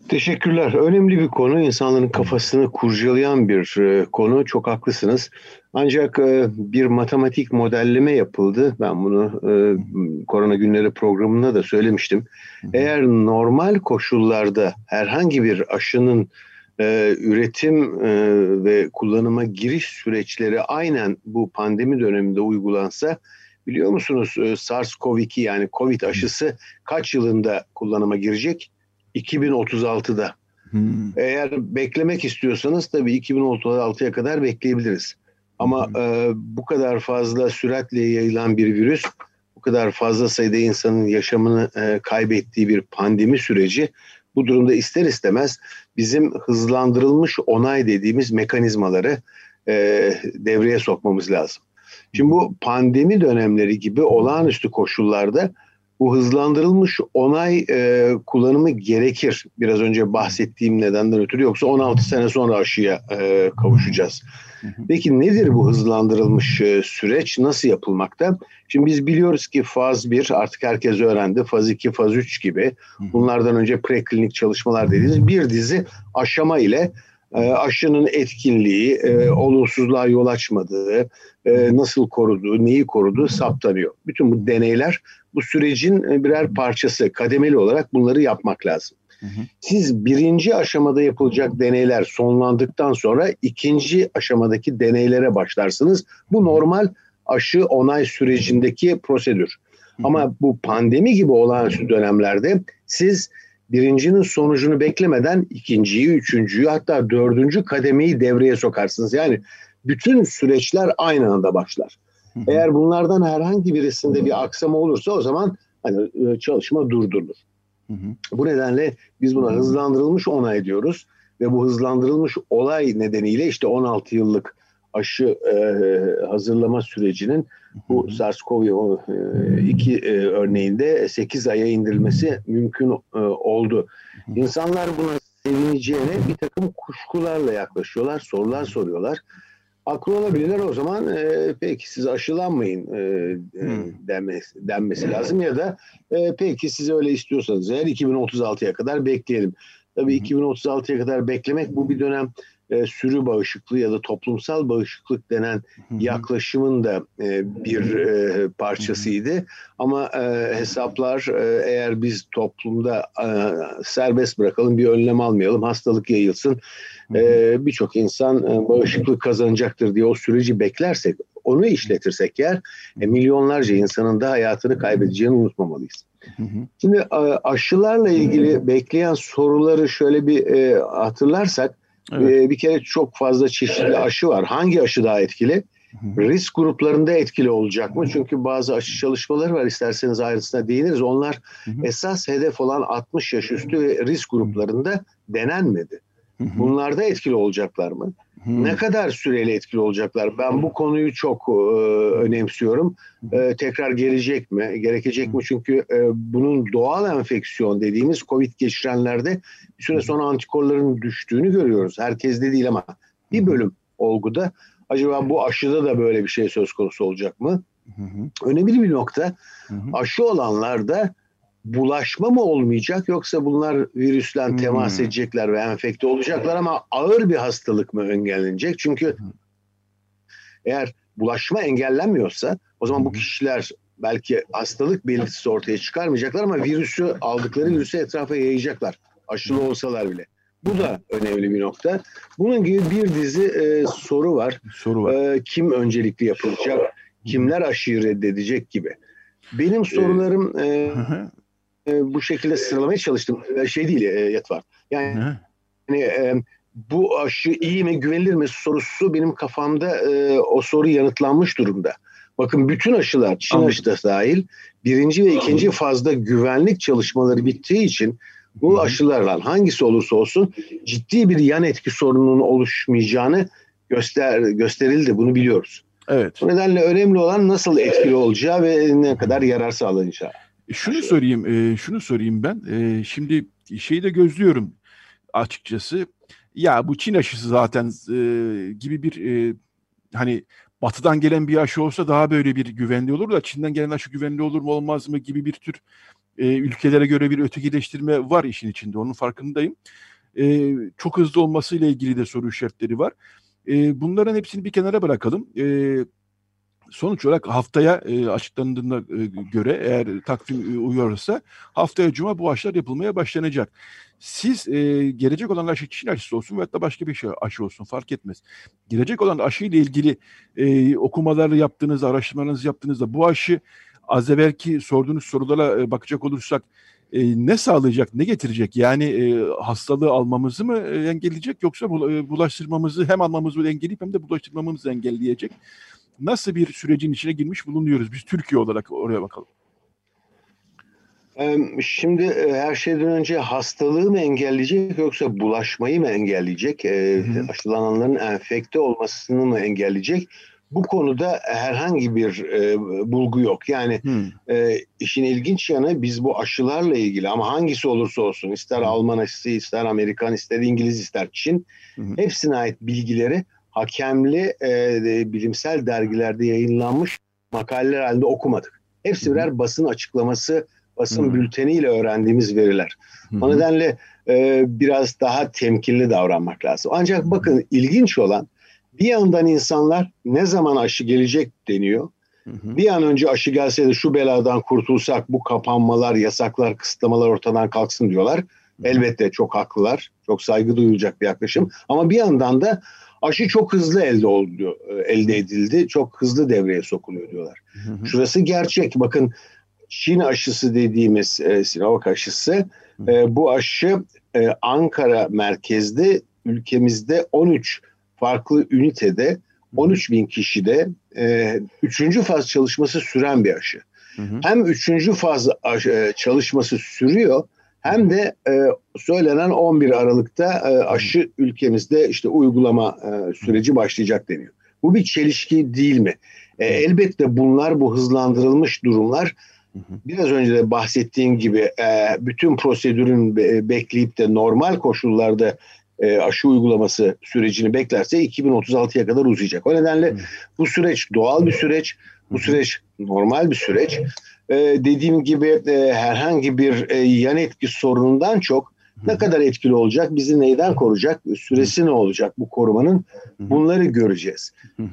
Teşekkürler. Önemli bir konu. İnsanların kafasını kurcalayan bir e, konu. Çok haklısınız. Ancak e, bir matematik modelleme yapıldı. Ben bunu e, Korona Günleri programında da söylemiştim. Eğer normal koşullarda herhangi bir aşının e, üretim e, ve kullanıma giriş süreçleri aynen bu pandemi döneminde uygulansa, biliyor musunuz e, SARS-CoV iki yani COVID aşısı kaç yılında kullanıma girecek? iki bin otuz altıda. Hmm. Eğer beklemek istiyorsanız tabii iki bin otuz altıya kadar bekleyebiliriz. Ama hmm. e, bu kadar fazla süratle yayılan bir virüs, bu kadar fazla sayıda insanın yaşamını e, kaybettiği bir pandemi süreci, bu durumda ister istemez bizim hızlandırılmış onay dediğimiz mekanizmaları e, devreye sokmamız lazım. Şimdi bu pandemi dönemleri gibi olağanüstü koşullarda bu hızlandırılmış onay e, kullanımı gerekir. Biraz önce bahsettiğim nedenden ötürü. Yoksa on altı sene sonra aşıya e, kavuşacağız. Peki nedir bu hızlandırılmış e, süreç? Nasıl yapılmakta? Şimdi biz biliyoruz ki faz bir artık herkes öğrendi. faz iki, faz üç gibi. Bunlardan önce preklinik çalışmalar dediğimiz bir dizi aşama ile e, aşının etkinliği, e, olumsuzluğa yol açmadığı, e, nasıl koruduğu, neyi koruduğu saptanıyor. Bütün bu deneyler bu sürecin birer parçası, kademeli olarak bunları yapmak lazım. Hı hı. Siz birinci aşamada yapılacak deneyler sonlandıktan sonra ikinci aşamadaki deneylere başlarsınız. Bu normal aşı onay sürecindeki prosedür. Hı hı. Ama bu pandemi gibi olağanüstü dönemlerde siz birincinin sonucunu beklemeden ikinciyi, üçüncüyü hatta dördüncü kademeyi devreye sokarsınız. Yani bütün süreçler aynı anda başlar. Eğer bunlardan herhangi birisinde bir aksama olursa o zaman hani çalışma durdurulur. Hı hı. Bu nedenle biz buna hızlandırılmış onay diyoruz ve bu hızlandırılmış olay nedeniyle işte on altı yıllık aşı e, hazırlama sürecinin bu SARS-CoV iki e, örneğinde sekiz aya indirilmesi mümkün e, oldu. İnsanlar buna sevineceğine bir takım kuşkularla yaklaşıyorlar, sorular soruyorlar. Aklı olabilirler o zaman e, peki siz aşılanmayın e, denmesi, denmesi lazım ya da e, peki siz öyle istiyorsanız eğer iki bin otuz altıya kadar bekleyelim. Tabii iki bin otuz altıya kadar beklemek bu bir dönem e, sürü bağışıklığı ya da toplumsal bağışıklık denen yaklaşımın da e, bir e, parçasıydı. Ama e, hesaplar e, eğer biz toplumda e, serbest bırakalım, bir önlem almayalım, hastalık yayılsın, e, birçok insan e, bağışıklık kazanacaktır diye o süreci beklersek, onu işletirsek eğer e, milyonlarca insanın da hayatını kaybedeceğini unutmamalıyız. Hı hı. Şimdi aşılarla ilgili hı. bekleyen soruları şöyle bir e, hatırlarsak, evet. e, bir kere çok fazla çeşitli evet. aşı var. Hangi aşı daha etkili? Hı. Risk gruplarında etkili olacak mı? Hı. Çünkü bazı aşı çalışmaları var. İsterseniz ayrıntısına değiniriz. Onlar hı hı. esas hedef olan altmış yaş üstü ve risk gruplarında denenmedi. Hı hı. Bunlarda etkili olacaklar mı? Hmm. Ne kadar süreli etkili olacaklar? Ben bu konuyu çok e, önemsiyorum. E, tekrar gelecek mi? Gerekecek hmm. mi? Çünkü e, bunun doğal enfeksiyon dediğimiz COVID geçirenlerde bir süre sonra antikorların düştüğünü görüyoruz. Herkes de değil ama bir bölüm olguda. Acaba bu aşıda da böyle bir şey söz konusu olacak mı? Hmm. Önemli bir nokta. Hmm. Aşı olanlarda bulaşma mı olmayacak, yoksa bunlar virüsle hmm. temas edecekler ve enfekte olacaklar ama ağır bir hastalık mı engellenecek? Çünkü hmm. eğer bulaşma engellenmiyorsa o zaman hmm. bu kişiler belki hastalık belirtisi ortaya çıkarmayacaklar ama virüsü, aldıkları virüsü etrafa yayacaklar aşılı olsalar bile. Bu da önemli bir nokta. Bunun gibi bir dizi e, soru var. Soru var. E, kim öncelikli yapılacak, kimler aşıyı reddedecek gibi. Benim sorularım e, E, bu şekilde sıralamaya çalıştım. Şey değil, e, Getfart. Yani, yani e, bu aşı iyi mi, güvenilir mi sorusu benim kafamda e, o soru yanıtlanmış durumda. Bakın bütün aşılar, Çin Anladım. aşı da dahil, birinci ve ikinci fazda güvenlik çalışmaları bittiği için bu aşılarla hangisi olursa olsun ciddi bir yan etki sorununun oluşmayacağını göster gösterildi. Bunu biliyoruz. Evet. Bu nedenle önemli olan nasıl etkili olacağı ve ne kadar yarar sağlanacağı. Şunu sorayım, şunu sorayım ben. Şimdi şeyi de gözlüyorum açıkçası. Ya bu Çin aşısı zaten gibi bir, hani batıdan gelen bir aşı olsa daha böyle bir güvenli olur da Çin'den gelen aşı güvenli olur mu olmaz mı gibi bir tür ülkelere göre bir ötekileştirme var işin içinde. Onun farkındayım. Çok hızlı olmasıyla ilgili de soru işaretleri var. Bunların hepsini bir kenara bırakalım. Sonuç olarak haftaya e, açıklandığına e, göre, eğer takvim e, uyuyorsa haftaya Cuma bu aşılar yapılmaya başlanacak. Siz e, gelecek olan aşı Çin aşısı olsun veyahut da başka bir şey aşı olsun fark etmez. Gelecek olan aşıyla ilgili e, okumaları yaptığınızda, araştırmalarınızı yaptığınızda bu aşı az evvelki sorduğunuz sorulara e, bakacak olursak e, ne sağlayacak, ne getirecek? Yani e, hastalığı almamızı mı e, engelleyecek, yoksa bulaştırmamızı, hem almamızı engelleyip hem de bulaştırmamızı engelleyecek? Nasıl bir sürecin içine girmiş bulunuyoruz biz Türkiye olarak, oraya bakalım. Şimdi her şeyden önce hastalığı mı engelleyecek, yoksa bulaşmayı mı engelleyecek? Hı-hı. Aşılananların enfekte olmasını mı engelleyecek? Bu konuda herhangi bir e, bulgu yok. Yani e, işin ilginç yanı, biz bu aşılarla ilgili, ama hangisi olursa olsun, ister Hı-hı. Alman aşısı, ister Amerikan, ister İngiliz, ister Çin, Hı-hı. hepsine ait bilgileri hakemli e, bilimsel dergilerde yayınlanmış makaleler halinde okumadık. Hepsi Hı-hı. birer basın açıklaması, basın Hı-hı. bülteniyle öğrendiğimiz veriler. Hı-hı. O nedenle e, biraz daha temkinli davranmak lazım. Ancak bakın Hı-hı. ilginç olan, bir yandan insanlar ne zaman aşı gelecek deniyor. Hı-hı. Bir an önce aşı gelse de şu beladan kurtulsak, bu kapanmalar, yasaklar, kısıtlamalar ortadan kalksın diyorlar. Hı-hı. Elbette çok haklılar, çok saygı duyulacak bir yaklaşım. Ama bir yandan da aşı çok hızlı elde oldu, elde edildi. Çok hızlı devreye sokuluyor diyorlar. Hı hı. Şurası gerçek. Bakın Çin aşısı dediğimiz e, Sinovac aşısı. E, bu aşı e, Ankara merkezli ülkemizde on üç farklı ünitede on üç bin kişide e, üçüncü faz çalışması süren bir aşı. Hı hı. Hem üçüncü faz aşı, çalışması sürüyor. Hem de e, söylenen on bir Aralık'ta e, aşı ülkemizde işte uygulama e, süreci başlayacak deniyor. Bu bir çelişki değil mi? E, elbette bunlar, bu hızlandırılmış durumlar, biraz önce de bahsettiğim gibi e, bütün prosedürün be, bekleyip de normal koşullarda e, aşı uygulaması sürecini beklerse iki bin otuz altıya kadar uzayacak. O nedenle bu süreç doğal bir süreç, bu süreç normal bir süreç. Ee, dediğim gibi e, herhangi bir e, yan etki sorunundan çok Ne kadar etkili olacak, bizi neyden koruyacak, süresi ne olacak bu korumanın, bunları göreceğiz.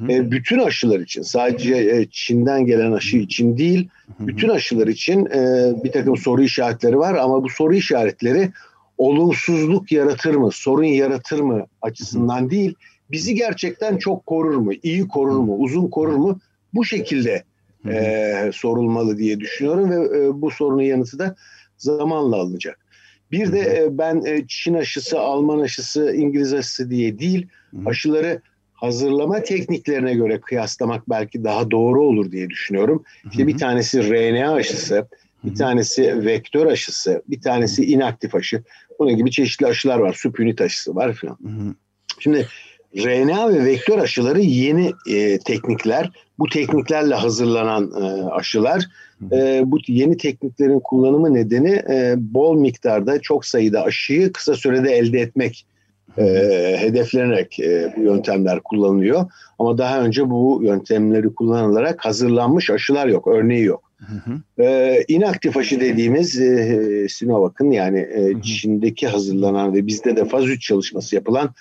E, bütün aşılar için, sadece e, Çin'den gelen aşı için değil, bütün aşılar için e, bir takım soru işaretleri var ama bu soru işaretleri olumsuzluk yaratır mı, sorun yaratır mı açısından değil, bizi gerçekten çok korur mu, iyi korur mu, uzun korur mu, bu şekilde e, sorulmalı diye düşünüyorum ve e, bu sorunun yanıtı da zamanla alınacak. Bir de ben Çin aşısı, Alman aşısı, İngiliz aşısı diye değil, aşıları hazırlama tekniklerine göre kıyaslamak belki daha doğru olur diye düşünüyorum. İşte bir tanesi R N A aşısı, bir tanesi vektör aşısı, bir tanesi inaktif aşı. Bunun gibi çeşitli aşılar var, süpünit aşısı var falan. Şimdi R N A ve vektör aşıları yeni e, teknikler. Bu tekniklerle hazırlanan e, aşılar. E, bu yeni tekniklerin kullanımı nedeni e, bol miktarda çok sayıda aşıyı kısa sürede elde etmek e, hedeflenerek e, bu yöntemler kullanılıyor. Ama daha önce bu yöntemleri kullanılarak hazırlanmış aşılar yok, örneği yok. Hı hı. E, inaktif aşı dediğimiz e, Sinovac'ın yani e, Çin'deki hazırlanan ve bizde de faz üç çalışması yapılan,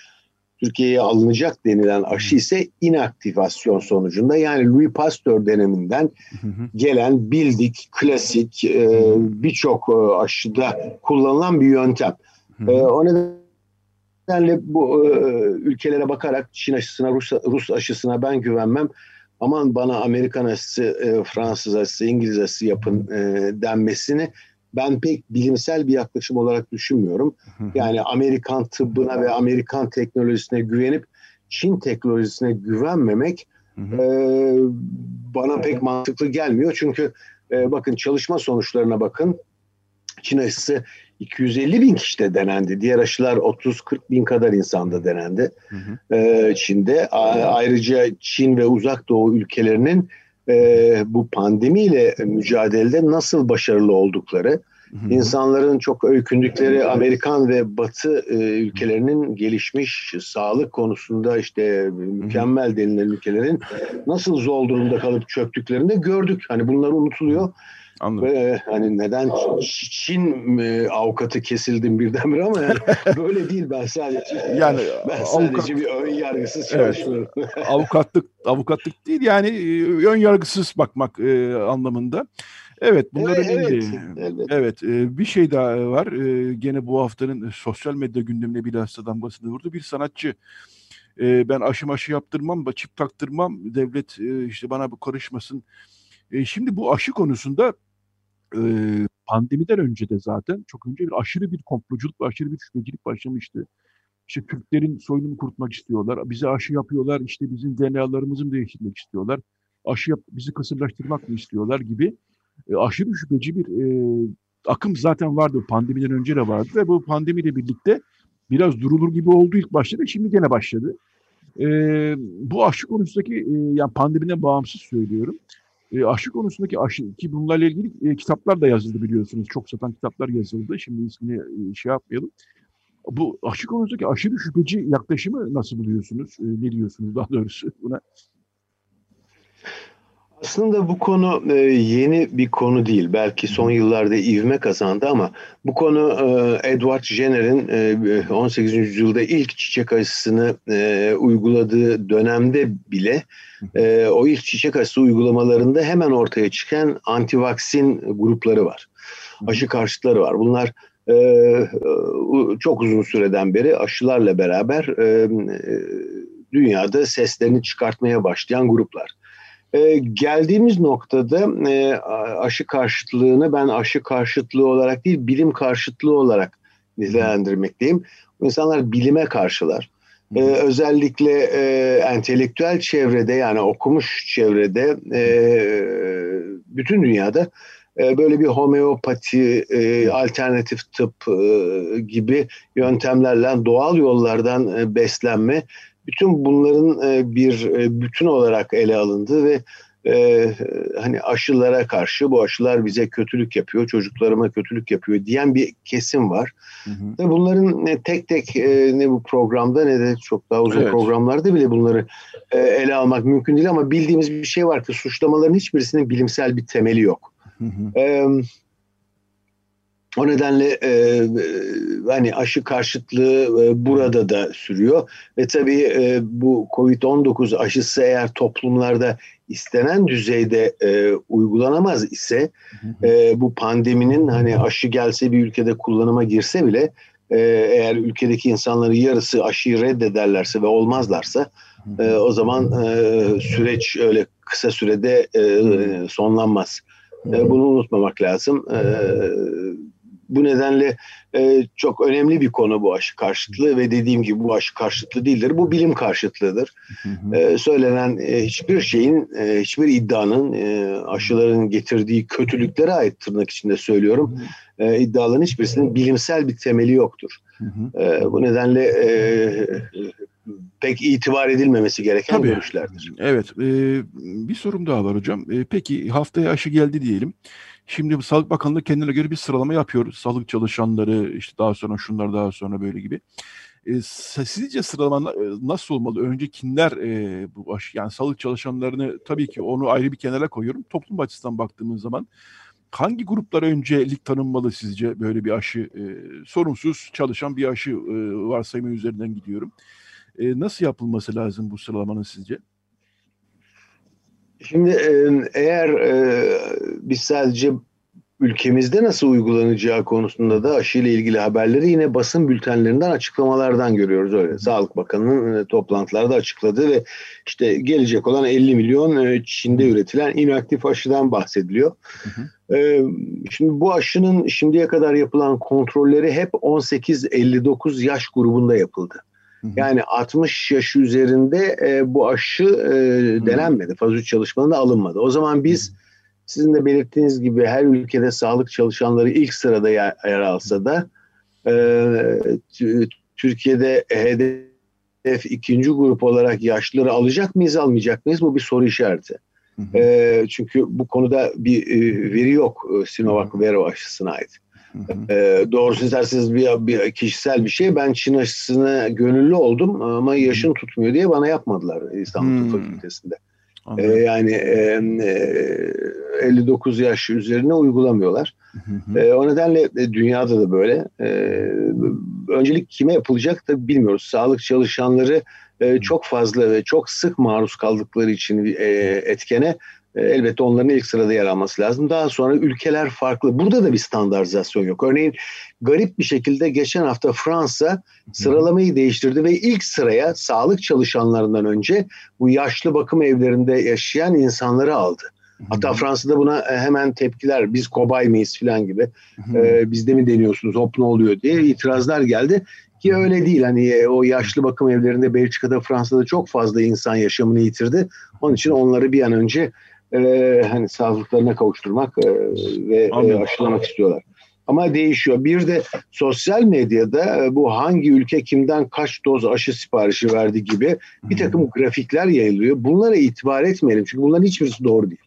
Türkiye'ye alınacak denilen aşı ise inaktivasyon sonucunda, yani Louis Pasteur döneminden gelen bildik, klasik, birçok aşıda kullanılan bir yöntem. O nedenle bu ülkelere bakarak Çin aşısına, Rus aşısına ben güvenmem. Aman bana Amerikan aşısı, Fransız aşısı, İngiliz aşısı yapın denmesini ben pek bilimsel bir yaklaşım olarak düşünmüyorum. Yani Amerikan tıbbına ve Amerikan teknolojisine güvenip Çin teknolojisine güvenmemek e, bana pek mantıklı gelmiyor. Çünkü e, bakın çalışma sonuçlarına bakın. Çin aşısı iki yüz elli bin kişide denendi. Diğer aşılar otuz kırk bin kadar insanda denendi e, Çin'de. A- ayrıca Çin ve Uzak Doğu ülkelerinin Ee, bu pandemiyle mücadelede nasıl başarılı oldukları, Hı-hı. insanların çok öykündükleri Amerikan ve Batı e, ülkelerinin gelişmiş sağlık konusunda işte mükemmel denilen ülkelerin nasıl zor durumda kalıp çöktüklerini de gördük. Hani bunlar unutuluyor. Ve hani neden Çin e, avukatı kesildim birdenbire ama yani böyle değil, ben sadece yani ben sadece avukat, bir ön yargısız çalışıyorum. Evet, avukatlık avukatlık değil yani ön yargısız bakmak e, anlamında. Evet, bunların evet, evet, evet. evet e, bir şey daha var. E, gene bu haftanın sosyal medya gündemine bilhassa damgasını vurdu bir sanatçı. E, ben aşı maşı yaptırmam, çip taktırmam. Devlet e, işte bana bu karışmasın. E, şimdi bu aşı konusunda pandemiden önce de zaten çok önce bir aşırı bir komploculuk ve aşırı bir şüphecilik başlamıştı. İşte Türklerin soyunu kurutmak istiyorlar, bize aşı yapıyorlar, işte bizim D N A'larımızı mı değiştirmek istiyorlar, aşı yap, bizi kısırlaştırmak mı istiyorlar gibi e, aşırı şüpheci bir e, akım zaten vardı, pandemiden önce de vardı ve bu pandemiyle birlikte biraz durulur gibi oldu ilk başta da şimdi gene başladı. E, bu aşı konusundaki e, yani pandemiden bağımsız söylüyorum. E, aşı konusundaki aşı, ki bunlarla ilgili e, kitaplar da yazıldı biliyorsunuz. Çok satan kitaplar yazıldı. Şimdi ismini e, şey yapmayalım. Bu aşı konusundaki aşırı şüpheci yaklaşımı nasıl buluyorsunuz? E, ne diyorsunuz daha doğrusu buna? Aslında bu konu e, yeni bir konu değil. Belki son yıllarda ivme kazandı ama bu konu e, Edward Jenner'in e, on sekizinci yüzyılda ilk çiçek aşısını e, uyguladığı dönemde bile e, o ilk çiçek aşısı uygulamalarında hemen ortaya çıkan antivaksin grupları var. Aşı karşıtları var. Bunlar e, çok uzun süreden beri aşılarla beraber e, dünyada seslerini çıkartmaya başlayan gruplar. Ee, geldiğimiz noktada e, aşı karşıtlığını ben aşı karşıtlığı olarak değil, bilim karşıtlığı olarak nitelendirmekteyim. İnsanlar bilime karşılar. Ee, özellikle e, entelektüel çevrede, yani okumuş çevrede e, bütün dünyada e, böyle bir homeopati, e, alternatif tıp e, gibi yöntemlerle doğal yollardan e, beslenme, bütün bunların bir bütün olarak ele alındı ve e, hani aşılara karşı bu aşılar bize kötülük yapıyor, çocuklarıma kötülük yapıyor diyen bir kesim var. Hı hı. Bunların tek tek e, ne bu programda ne de çok daha uzun evet. programlarda bile bunları e, ele almak mümkün değil ama bildiğimiz bir şey var ki suçlamaların hiçbirisinin bilimsel bir temeli yok. Hı hı. E, O nedenle e, hani aşı karşıtlığı e, burada da sürüyor ve tabii e, bu kovid on dokuz aşısı eğer toplumlarda istenen düzeyde e, uygulanamaz ise e, bu pandeminin hani aşı gelse bir ülkede kullanıma girse bile e, eğer ülkedeki insanların yarısı aşıyı reddederlerse ve olmazlarsa e, o zaman e, süreç öyle kısa sürede e, sonlanmaz. E, bunu unutmamak lazım. E, Bu nedenle e, çok önemli bir konu bu aşı karşıtlığı ve dediğim gibi bu aşı karşıtlığı değildir. Bu bilim karşıtlığıdır. Hı hı. E, söylenen e, hiçbir şeyin, e, hiçbir iddianın e, aşıların getirdiği kötülüklere ait tırnak içinde söylüyorum. E, iddiaların hiçbirisinin bilimsel bir temeli yoktur. Hı hı. E, bu nedenle e, pek itibar edilmemesi gereken Tabii. görüşlerdir. Evet. E, bir sorum daha var hocam. E, peki haftaya aşı geldi diyelim. Şimdi Sağlık Bakanlığı kendine göre bir sıralama yapıyor. Sağlık çalışanları, işte daha sonra şunlar, daha sonra böyle gibi. E, sizce sıralama nasıl olmalı? Önce kimler e, bu aşı, yani sağlık çalışanlarını tabii ki onu ayrı bir kenara koyuyorum. Toplum açısından baktığımız zaman hangi gruplara öncelik tanınmalı sizce böyle bir aşı? E, sorumsuz çalışan bir aşı e, varsayımı üzerinden gidiyorum. E, nasıl yapılması lazım bu sıralamanın sizce? Şimdi eğer e, biz sadece ülkemizde nasıl uygulanacağı konusunda da aşıyla ilgili haberleri yine basın bültenlerinden, açıklamalardan görüyoruz. Öyle Sağlık Bakanı'nın toplantılarda açıkladığı ve işte gelecek olan elli milyon Çin'de üretilen inaktif aşıdan bahsediliyor. Hı hı. E, şimdi bu aşının şimdiye kadar yapılan kontrolleri hep on sekiz elli dokuz yaş grubunda yapıldı. Yani altmış yaş üzerinde e, bu aşı e, denenmedi. Faz üç çalışmanın da alınmadı. O zaman biz sizin de belirttiğiniz gibi her ülkede sağlık çalışanları ilk sırada yer, yer alsa da e, t- Türkiye'de hedef ikinci grup olarak yaşlıları alacak mıyız almayacak mıyız? Bu bir soru işareti. E, çünkü bu konuda bir e, veri yok Sinovac Vero aşısına ait. Hı hı. E, doğrusu isterseniz bir, bir kişisel bir şey. Ben Çin aşısına gönüllü oldum ama yaşım tutmuyor diye bana yapmadılar İstanbul Tıp Fakültesi'nde. E, yani e, elli dokuz yaş üzerine uygulamıyorlar. Hı hı. E, o nedenle dünyada da böyle. E, öncelik kime yapılacak da bilmiyoruz. Sağlık çalışanları e, çok fazla ve çok sık maruz kaldıkları için e, etkene elbette onların ilk sırada yer alması lazım. Daha sonra ülkeler farklı. Burada da bir standartizasyon yok. Örneğin garip bir şekilde geçen hafta Fransa sıralamayı değiştirdi ve ilk sıraya sağlık çalışanlarından önce bu yaşlı bakım evlerinde yaşayan insanları aldı. Hatta Fransa'da buna hemen tepkiler, biz kobay mıyız falan gibi, ee, bizde mi deniyorsunuz, hop ne oluyor diye itirazlar geldi. Ki öyle değil, hani o yaşlı bakım evlerinde Belçika'da, Fransa'da çok fazla insan yaşamını yitirdi. Onun için onları bir an önce Ee, hani sağlıklarına kavuşturmak e, ve e, aşılamak istiyorlar. Ama değişiyor. Bir de sosyal medyada e, bu hangi ülke kimden kaç doz aşı siparişi verdi gibi bir takım Hı-hı. grafikler yayılıyor. Bunlara itibar etmeyelim. Çünkü bunların hiçbirisi doğru değil.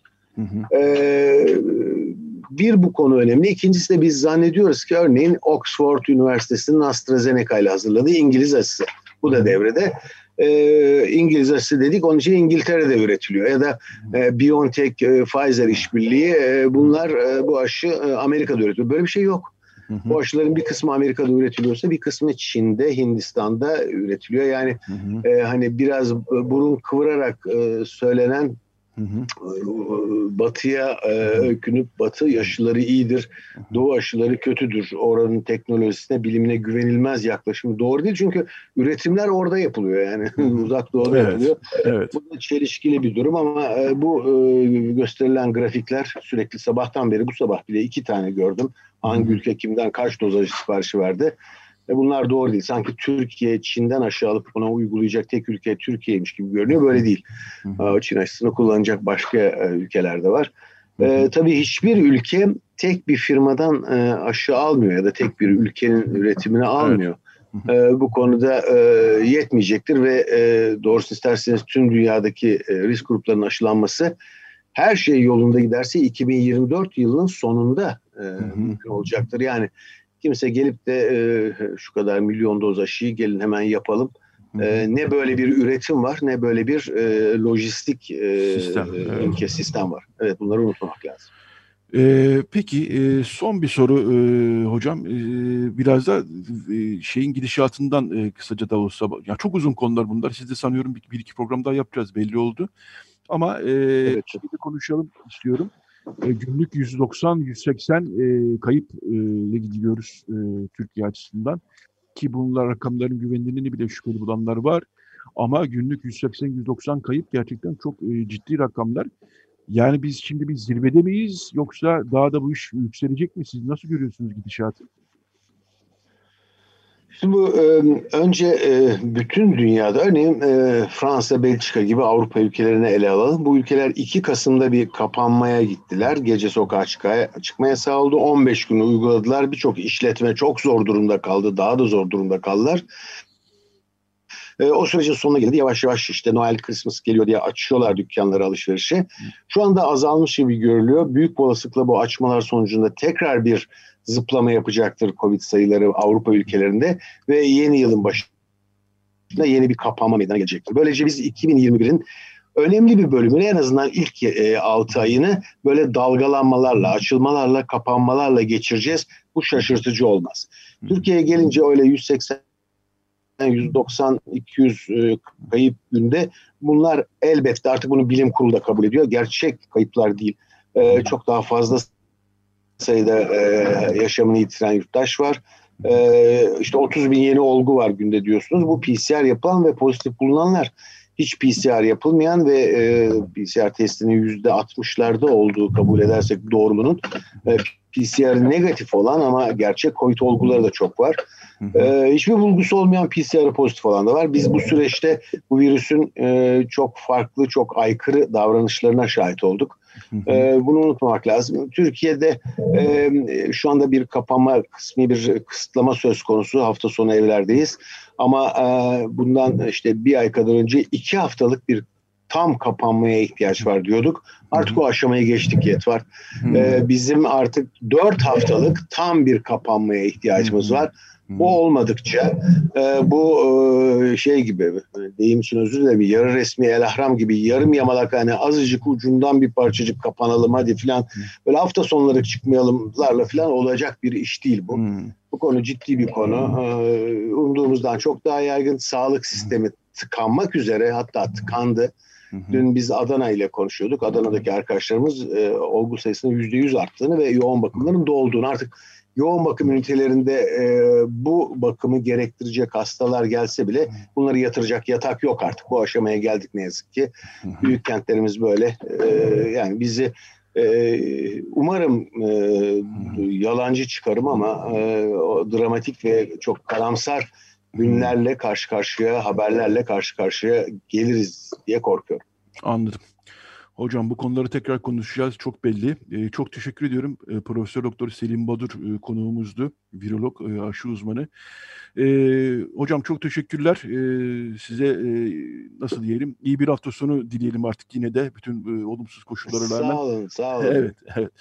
Ee, bir bu konu önemli. İkincisi de biz zannediyoruz ki örneğin Oxford Üniversitesi'nin AstraZeneca ile hazırladığı İngiliz aşısı. Bu da devrede. E, İngiliz aşısı dedik, onun için İngiltere'de üretiliyor. Ya da e, BioNTech, e, Pfizer işbirliği e, bunlar e, bu aşı e, Amerika'da üretiyor. Böyle bir şey yok. Hı hı. Bu aşıların bir kısmı Amerika'da üretiliyorsa bir kısmı Çin'de, Hindistan'da üretiliyor. Yani hı hı. E, hani biraz burun kıvırarak e, söylenen hı hı. E, batıya e, öykünüp batı aşıları iyidir, hı hı. doğu aşıları kötüdür, oranın teknolojisine, bilimine güvenilmez yaklaşımı doğru değil. Çünkü üretimler orada yapılıyor, yani hı hı. uzak doğuda evet. yapılıyor. Evet. Bu da çelişkili bir durum ama e, bu e, gösterilen grafikler sürekli, sabahtan beri, bu sabah bile iki tane gördüm. Hangi hı. ülke kimden kaç doz aşı siparişi verdi? E, bunlar doğru değil. Sanki Türkiye Çin'den aşı alıp buna uygulayacak tek ülke Türkiye'ymiş gibi görünüyor. Böyle değil. E, Çin aşısını kullanacak başka e, ülkeler de var. E, tabii hiçbir ülke tek bir firmadan e, aşı almıyor ya da tek bir ülkenin üretimini almıyor. E, bu konuda e, yetmeyecektir ve e, doğrusu isterseniz tüm dünyadaki e, risk gruplarının aşılanması, her şey yolunda giderse iki bin yirmi dört yılının sonunda e, mümkün olacaktır. Yani kimse gelip de e, şu kadar milyon doz aşıyı gelin hemen yapalım. E, ne böyle bir üretim var, ne böyle bir e, lojistik e, sistem, ülke evet. sistem var. Evet, bunları unutmamak lazım. Ee, peki e, son bir soru e, hocam, e, biraz da e, şeyin gidişatından e, kısaca da olsa, ya çok uzun konular bunlar, siz de sanıyorum bir, bir iki program daha yapacağız, belli oldu ama e, evet. Bir de konuşalım istiyorum. E, günlük yüz doksan yüz seksen e, kayıpla e, gidiyoruz e, Türkiye açısından ki bunlar rakamların güvenilirliğini bile şüpheli bulanlar var ama günlük yüz seksen yüz doksan kayıp gerçekten çok e, ciddi rakamlar. Yani biz şimdi bir zirvede miyiz yoksa daha da bu iş yükselecek mi? Siz nasıl görüyorsunuz gidişatı? Şimdi bu önce bütün dünyada, örneğin Fransa, Belçika gibi Avrupa ülkelerini ele alalım. Bu ülkeler iki Kasım'da bir kapanmaya gittiler. Gece sokağa çıkma yasağı oldu. on beş günü uyguladılar. Birçok işletme çok zor durumda kaldı. Daha da zor durumda kaldılar. O sürecin sonuna geldi. Yavaş yavaş işte Noel, Christmas geliyor diye açıyorlar dükkanları, alışverişe. Şu anda azalmış gibi görülüyor. Büyük olasılıkla bu açmalar sonucunda tekrar bir zıplama yapacaktır Covid sayıları Avrupa ülkelerinde ve yeni yılın başında yeni bir kapanma meydana gelecektir. Böylece biz iki bin yirmi birin önemli bir bölümünü, en azından ilk altı ayını böyle dalgalanmalarla, açılmalarla, kapanmalarla geçireceğiz. Bu şaşırtıcı olmaz. Türkiye'ye gelince öyle yüz seksen yüz doksan iki yüz kayıp günde, bunlar elbette artık bunu bilim kurulu da kabul ediyor. Gerçek kayıplar değil. Ee, çok daha fazla sayıda e, yaşamını yitiren yurttaş var. Ee, işte otuz bin yeni olgu var günde diyorsunuz. Bu P C R yapılan ve pozitif bulunanlar. Hiç P C R yapılmayan ve e, P C R testinin yüzde altmışlarda olduğu kabul edersek doğruluğunun, e, P C R negatif olan ama gerçek COVID olguları da çok var. E, hiçbir bulgusu olmayan P C R pozitif olan da var. Biz bu süreçte bu virüsün e, çok farklı, çok aykırı davranışlarına şahit olduk. E, bunu unutmamak lazım. Türkiye'de e, şu anda bir kapanma, kısmi bir kısıtlama söz konusu. Hafta sonu evlerdeyiz. Ama e, bundan işte bir ay kadar önce iki haftalık bir tam kapanmaya ihtiyaç var diyorduk. Artık o aşamaya geçtik Getfart. Ee, bizim artık dört haftalık tam bir kapanmaya ihtiyacımız var. Bu olmadıkça e, bu e, şey gibi, deyim için özür dilerim, yarı resmi el ahram gibi, yarım yamalak, hani azıcık ucundan bir parçacık kapanalım hadi filan, böyle hafta sonları çıkmayalımlarla filan olacak bir iş değil bu. Bu konu ciddi bir konu. Ee, umduğumuzdan çok daha yaygın. Sağlık sistemi tıkanmak üzere, hatta tıkandı. Dün biz Adana ile konuşuyorduk. Adana'daki arkadaşlarımız e, olgu sayısının yüzde yüz arttığını ve yoğun bakımların dolduğunu, artık yoğun bakım ünitelerinde e, bu bakımı gerektirecek hastalar gelse bile bunları yatıracak yatak yok artık. Bu aşamaya geldik ne yazık ki. Büyük kentlerimiz böyle. E, yani bizi e, umarım e, yalancı çıkarım ama e, o dramatik ve çok karamsar günlerle karşı karşıya, haberlerle karşı karşıya geliriz diye korkuyorum. Anladım. Hocam bu konuları tekrar konuşacağız. Çok belli. Ee, çok teşekkür ediyorum. Ee, Profesör Doktor Selim Badur e, konuğumuzdu. Virolog, e, aşı uzmanı. Ee, hocam çok teşekkürler. Ee, size e, nasıl diyelim? İyi bir hafta sonu dileyelim artık yine de. Bütün e, olumsuz koşullara rağmen. Sağ olun, sağ olun. Evet, evet.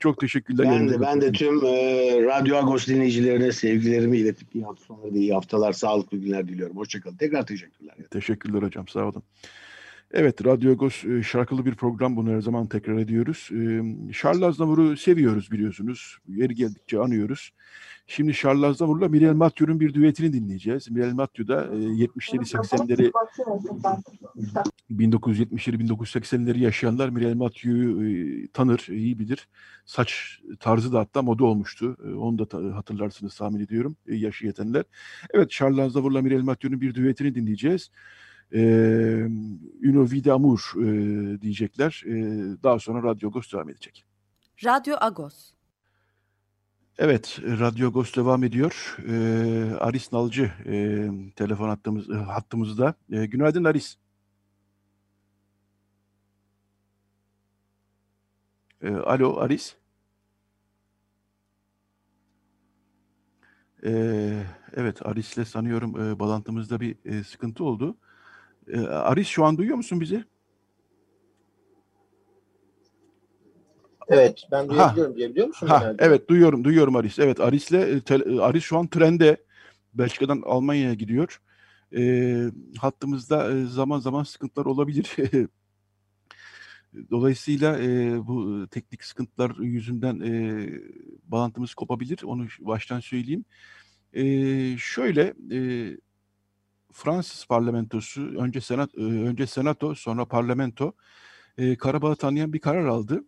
Çok teşekkürler. Ben de, ben de tüm e, Radyo Agos dinleyicilerine sevgilerimi iletip iyi hafta sonları, iyi haftalar, sağlıklı günler diliyorum. Hoşçakalın. Tekrar teşekkürler. Teşekkürler hocam. Sağ olun. Evet, Radyo Agos e, şarkılı bir program. Bunu her zaman tekrar ediyoruz. E, Charles Aznavour'u seviyoruz biliyorsunuz. Yeri geldikçe anıyoruz. Şimdi Charles Aznavour'la Mireille Mathieu'nun bir düetini dinleyeceğiz. Mireille Mathieu da e, yetmişleri seksenleri bin dokuz yüz yetmişleri bin dokuz yüz seksenleri yaşayanlar Mireille Mathieu'yu e, tanır, iyi bilir. Saç tarzı da hatta moda olmuştu. E, onu da ta- hatırlarsınız tahmin ediyorum. E, yaşı yetenler. Evet, Charles Aznavour'la Mireille Mathieu'nun bir düetini dinleyeceğiz. Ee, Une vie d'amour e, diyecekler. E, daha sonra Radyo Agos devam edecek. Radyo Agos. Evet, Radyo Agos devam ediyor. Ee, Aris Nalcı e, telefon hattımız, hattımızda. E, günaydın Aris. E, alo Aris. E, evet, Aris'le sanıyorum e, bağlantımızda bir e, sıkıntı oldu. Aris, şu an duyuyor musun bizi? Evet, ben duyabiliyorum diyebiliyor musun? Ha, evet, duyuyorum, duyuyorum Aris. Evet, Aris'le te, Aris şu an trende, Belçika'dan Almanya'ya gidiyor. E, hattımızda zaman zaman sıkıntılar olabilir. e, Dolayısıyla e, bu teknik sıkıntılar yüzünden e, bağlantımız kopabilir. Onu baştan söyleyeyim. E, şöyle e, Fransız parlamentosu önce senat e, önce senato sonra parlamento e, Karabağ'ı tanıyan bir karar aldı.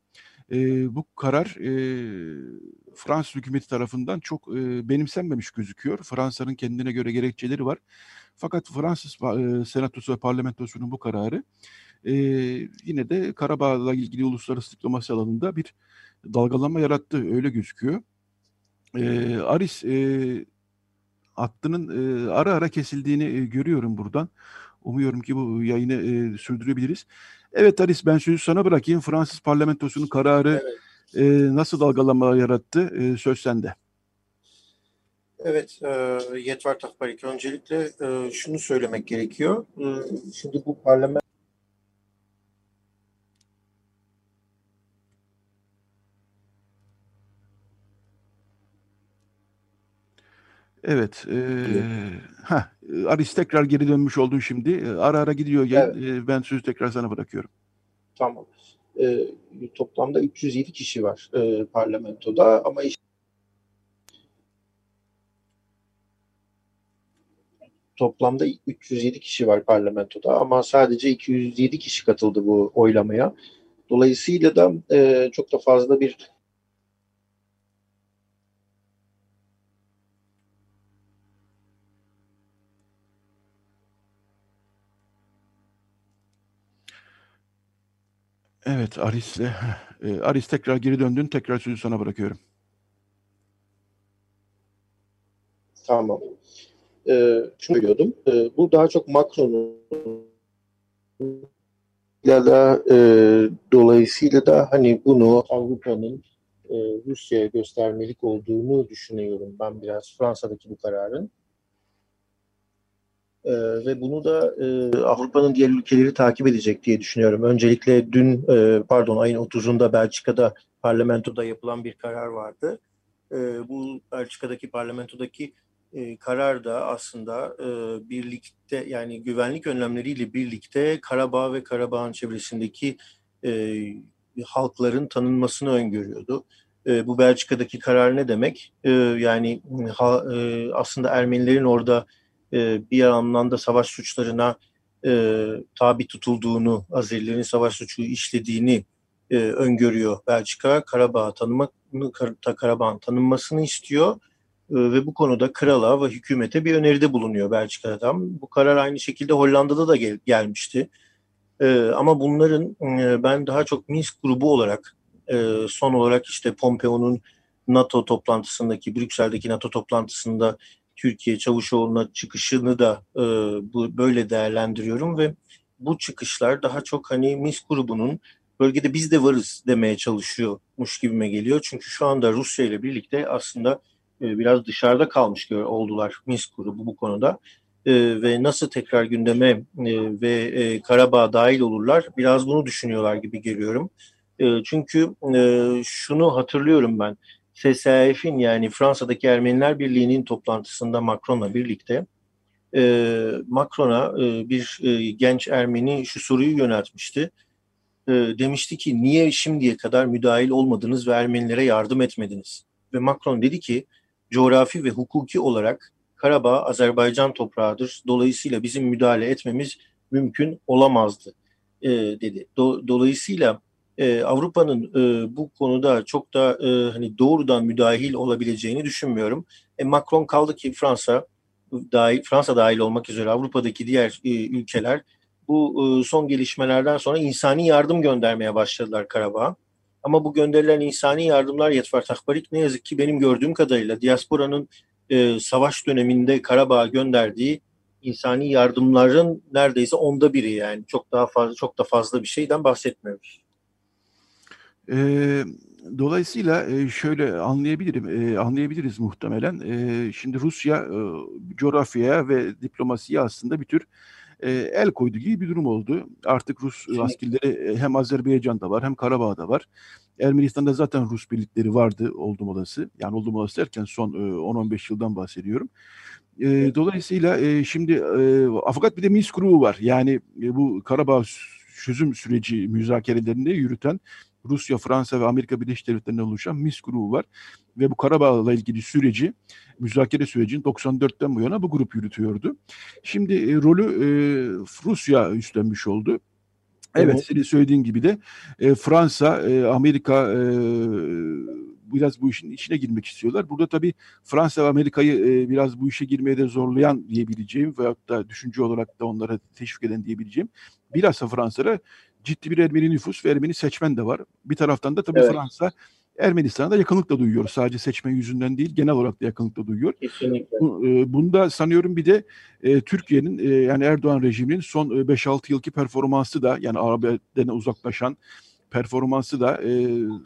E, bu karar e, Fransız hükümeti tarafından çok e, benimsenmemiş gözüküyor. Fransa'nın kendine göre gerekçeleri var. Fakat Fransız e, senatosu ve parlamentosunun bu kararı e, yine de Karabağ'la ilgili uluslararası diplomasi alanında bir dalgalanma yarattı. Öyle gözüküyor. E, Aris e, hattının e, ara ara kesildiğini e, görüyorum buradan. Umuyorum ki bu yayını e, sürdürebiliriz. Evet Aris, ben sözü sana bırakayım. Fransız parlamentosunun kararı evet. e, nasıl dalgalanma yarattı? E, söz sende. Evet, e, Getfart Akbarik. Öncelikle e, şunu söylemek gerekiyor. E, şimdi bu parlamento Evet. E, evet. Ha, Aris tekrar geri dönmüş oldun şimdi. Ara ara gidiyor. Evet. E, ben sözü tekrar sana bırakıyorum. Tamam. E, toplamda üç yüz yedi kişi var e, parlamentoda ama işte toplamda üç yüz yedi kişi var parlamentoda ama sadece iki yüz yedi kişi katıldı bu oylamaya. Dolayısıyla da e, çok da fazla bir Evet Aris'le. E, Aris tekrar geri döndün. Tekrar sözü sana bırakıyorum. Tamam. Ee, şunu biliyordum. Ee, bu daha çok Macron'un ya da e, dolayısıyla da hani bunu Avrupa'nın e, Rusya'ya göstermelik olduğunu düşünüyorum ben biraz Fransa'daki bu kararın. Ee, ve bunu da e, Avrupa'nın diğer ülkeleri takip edecek diye düşünüyorum. Öncelikle dün e, pardon ayın otuzunda Belçika'da parlamentoda yapılan bir karar vardı. E, bu Belçika'daki parlamentodaki e, karar da aslında e, birlikte yani güvenlik önlemleriyle birlikte Karabağ ve Karabağ'ın çevresindeki e, halkların tanınmasını öngörüyordu. E, bu Belçika'daki karar ne demek? E, yani ha, e, aslında Ermenilerin orada bir anlamda savaş suçlarına e, tabi tutulduğunu, Azerilerin savaş suçu işlediğini e, öngörüyor Belçika. Karabağ tanımak, Karabağ'ın tanınmasını istiyor e, ve bu konuda krala ve hükümete bir öneride bulunuyor Belçika'dan. Bu karar aynı şekilde Hollanda'da da gel, gelmişti. E, ama bunların e, ben daha çok Minsk grubu olarak e, son olarak işte Pompeo'nun NATO toplantısındaki, Brüksel'deki NATO toplantısında Türkiye Çavuşoğlu'na çıkışını da e, bu, böyle değerlendiriyorum ve bu çıkışlar daha çok hani Minsk grubunun bölgede biz de varız demeye çalışıyormuş gibime geliyor. Çünkü şu anda Rusya ile birlikte aslında e, biraz dışarıda kalmış oldular Minsk grubu bu konuda e, ve nasıl tekrar gündeme e, ve e, Karabağ dahil olurlar biraz bunu düşünüyorlar gibi geliyorum. E, çünkü e, şunu hatırlıyorum ben. S S A F'in yani Fransa'daki Ermeniler Birliği'nin toplantısında Macron'la birlikte e, Macron'a e, bir e, genç Ermeni şu soruyu yöneltmişti. E, demişti ki niye şimdiye kadar müdahil olmadınız ve Ermenilere yardım etmediniz? Ve Macron dedi ki coğrafi ve hukuki olarak Karabağ Azerbaycan toprağıdır. Dolayısıyla bizim müdahale etmemiz mümkün olamazdı e, dedi. Do- dolayısıyla Ee, Avrupa'nın e, bu konuda çok da e, hani doğrudan müdahil olabileceğini düşünmüyorum. E, Macron kaldı ki Fransa dahil, Fransa dahil olmak üzere Avrupa'daki diğer e, ülkeler bu e, son gelişmelerden sonra insani yardım göndermeye başladılar Karabağ'a. Ama bu gönderilen insani yardımlar Yetfart Akbarik ne yazık ki benim gördüğüm kadarıyla diasporanın e, savaş döneminde Karabağ'a gönderdiği insani yardımların neredeyse onda biri yani çok daha fazla çok da fazla bir şeyden bahsetmiyoruz. E, dolayısıyla e, şöyle anlayabilirim, e, anlayabiliriz muhtemelen. E, şimdi Rusya e, coğrafyaya ve diplomasiye aslında bir tür e, el koydu gibi bir durum oldu. Artık Rus şimdi... askerleri hem Azerbaycan'da var hem Karabağ'da var. Ermenistan'da zaten Rus birlikleri vardı oldum olası. Yani oldum olası derken son e, on on beş yıldan bahsediyorum. E, evet. Dolayısıyla e, şimdi e, fakat bir de Minsk grubu var. Yani e, bu Karabağ çözüm süreci müzakerelerini yürüten Rusya, Fransa ve Amerika Birleşik Devletleri'nden oluşan Minsk grubu var. Ve bu Karabağ'la ilgili süreci, müzakere sürecini doksan dörtten bu yana bu grup yürütüyordu. Şimdi e, rolü e, Rusya üstlenmiş oldu. Evet, evet, senin söylediğin gibi de e, Fransa, e, Amerika e, biraz bu işin içine girmek istiyorlar. Burada tabii Fransa ve Amerika'yı e, biraz bu işe girmeye de zorlayan diyebileceğim veyahut da düşünce olarak da onlara teşvik eden diyebileceğim. Bilhassa Fransa'da ciddi bir Ermeni nüfus ve Ermeni seçmen de var. Bir taraftan da tabii evet. Fransa Ermenistan'a da yakınlıkla duyuyor. Sadece seçmen yüzünden değil, genel olarak da yakınlıkla duyuyor. Kesinlikle. Bunda sanıyorum bir de Türkiye'nin, yani Erdoğan rejiminin son beş altı yılki performansı da, yani Arabi'den uzaklaşan performansı da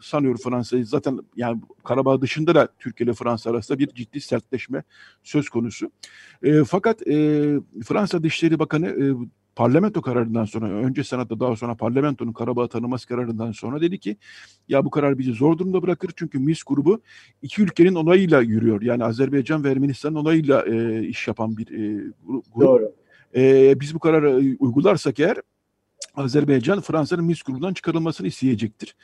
sanıyorum Fransa'yı zaten, yani Karabağ dışında da Türkiye ile Fransa arasında bir ciddi sertleşme söz konusu. Fakat Fransa Dışişleri Bakanı Parlamento kararından sonra, önce Senat'ta daha sonra Parlamento'nun Karabağ tanıması kararından sonra dedi ki ya bu karar bizi zor durumda bırakır çünkü Minsk grubu iki ülkenin onayıyla yürüyor. Yani Azerbaycan ve Ermenistan'ın onayıyla e, iş yapan bir e, grup. Doğru. E, biz bu kararı uygularsak eğer Azerbaycan Fransa'nın Minsk grubundan çıkarılmasını isteyecektir.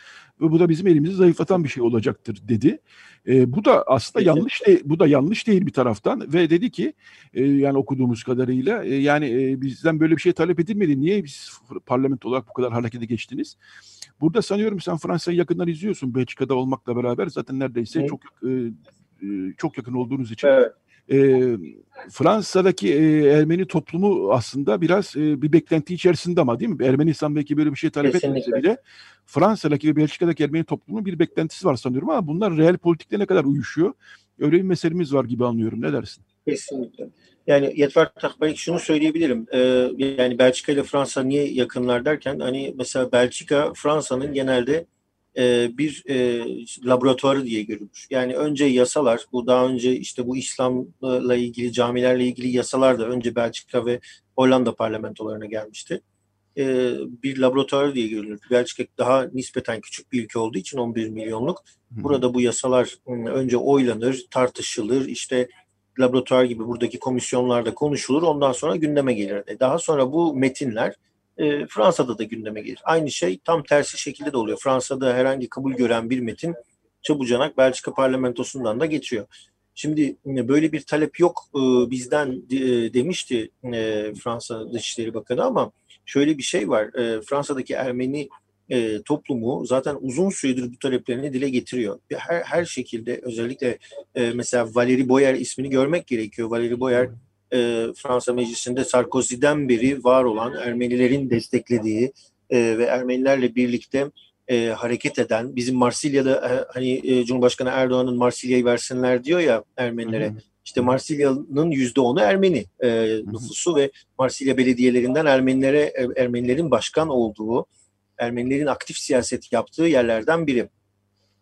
Ve bu da bizim elimizi zayıflatan bir şey olacaktır dedi. E, bu da aslında evet. yanlış değil, bu da yanlış değil bir taraftan ve dedi ki e, yani okuduğumuz kadarıyla e, yani e, bizden böyle bir şey talep edilmedi. Niye biz parlamento olarak bu kadar harekete geçtiniz? Burada sanıyorum sen Fransa'yı yakından izliyorsun. Belçika'da olmakla beraber zaten neredeyse evet. çok e, e, çok yakın olduğunuz için. Evet. E, Fransa'daki e, Ermeni toplumu aslında biraz e, bir beklenti içerisinde ama değil mi? Ermenistan belki böyle bir şey talep etmese bile Fransa'daki ve Belçika'daki Ermeni toplumunun bir beklentisi var sanıyorum ama bunlar reel politikte ne kadar uyuşuyor? Öyle bir meselemiz var gibi anlıyorum. Ne dersin? Kesinlikle. Yani Getfart Tanzikyan şunu söyleyebilirim. Ee, yani Belçika ile Fransa niye yakınlar derken hani mesela Belçika Fransa'nın genelde bir e, laboratuvarı diye görülür. Yani önce yasalar, bu daha önce işte bu İslam'la ilgili, camilerle ilgili yasalar da önce Belçika ve Hollanda parlamentolarına gelmişti. E, bir laboratuvar diye görülür. Belçika daha nispeten küçük bir ülke olduğu için on bir milyonluk. Burada bu yasalar önce oylanır, tartışılır, işte laboratuvar gibi buradaki komisyonlarda konuşulur, ondan sonra gündeme gelir. Daha sonra bu metinler Fransa'da da gündeme gelir. Aynı şey tam tersi şekilde de oluyor. Fransa'da herhangi kabul gören bir metin çabucanak Belçika parlamentosundan da geçiyor. Şimdi böyle bir talep yok bizden demişti Fransa Dışişleri Bakanı ama şöyle bir şey var. Fransa'daki Ermeni toplumu zaten uzun süredir bu taleplerini dile getiriyor. Her, her şekilde özellikle mesela Valérie Boyer ismini görmek gerekiyor. Valérie Boyer Fransa Meclisi'nde Sarkozy'den beri var olan Ermenilerin desteklediği e, ve Ermenilerle birlikte e, hareket eden, bizim Marsilya'da e, hani e, Cumhurbaşkanı Erdoğan'ın Marsilya'yı versinler diyor ya Ermenilere. Hı hı. İşte Marsilya'nın yüzde onu Ermeni e, nüfusu hı hı. ve Marsilya belediyelerinden Ermenilere, Ermenilerin başkan olduğu, Ermenilerin aktif siyaset yaptığı yerlerden biri.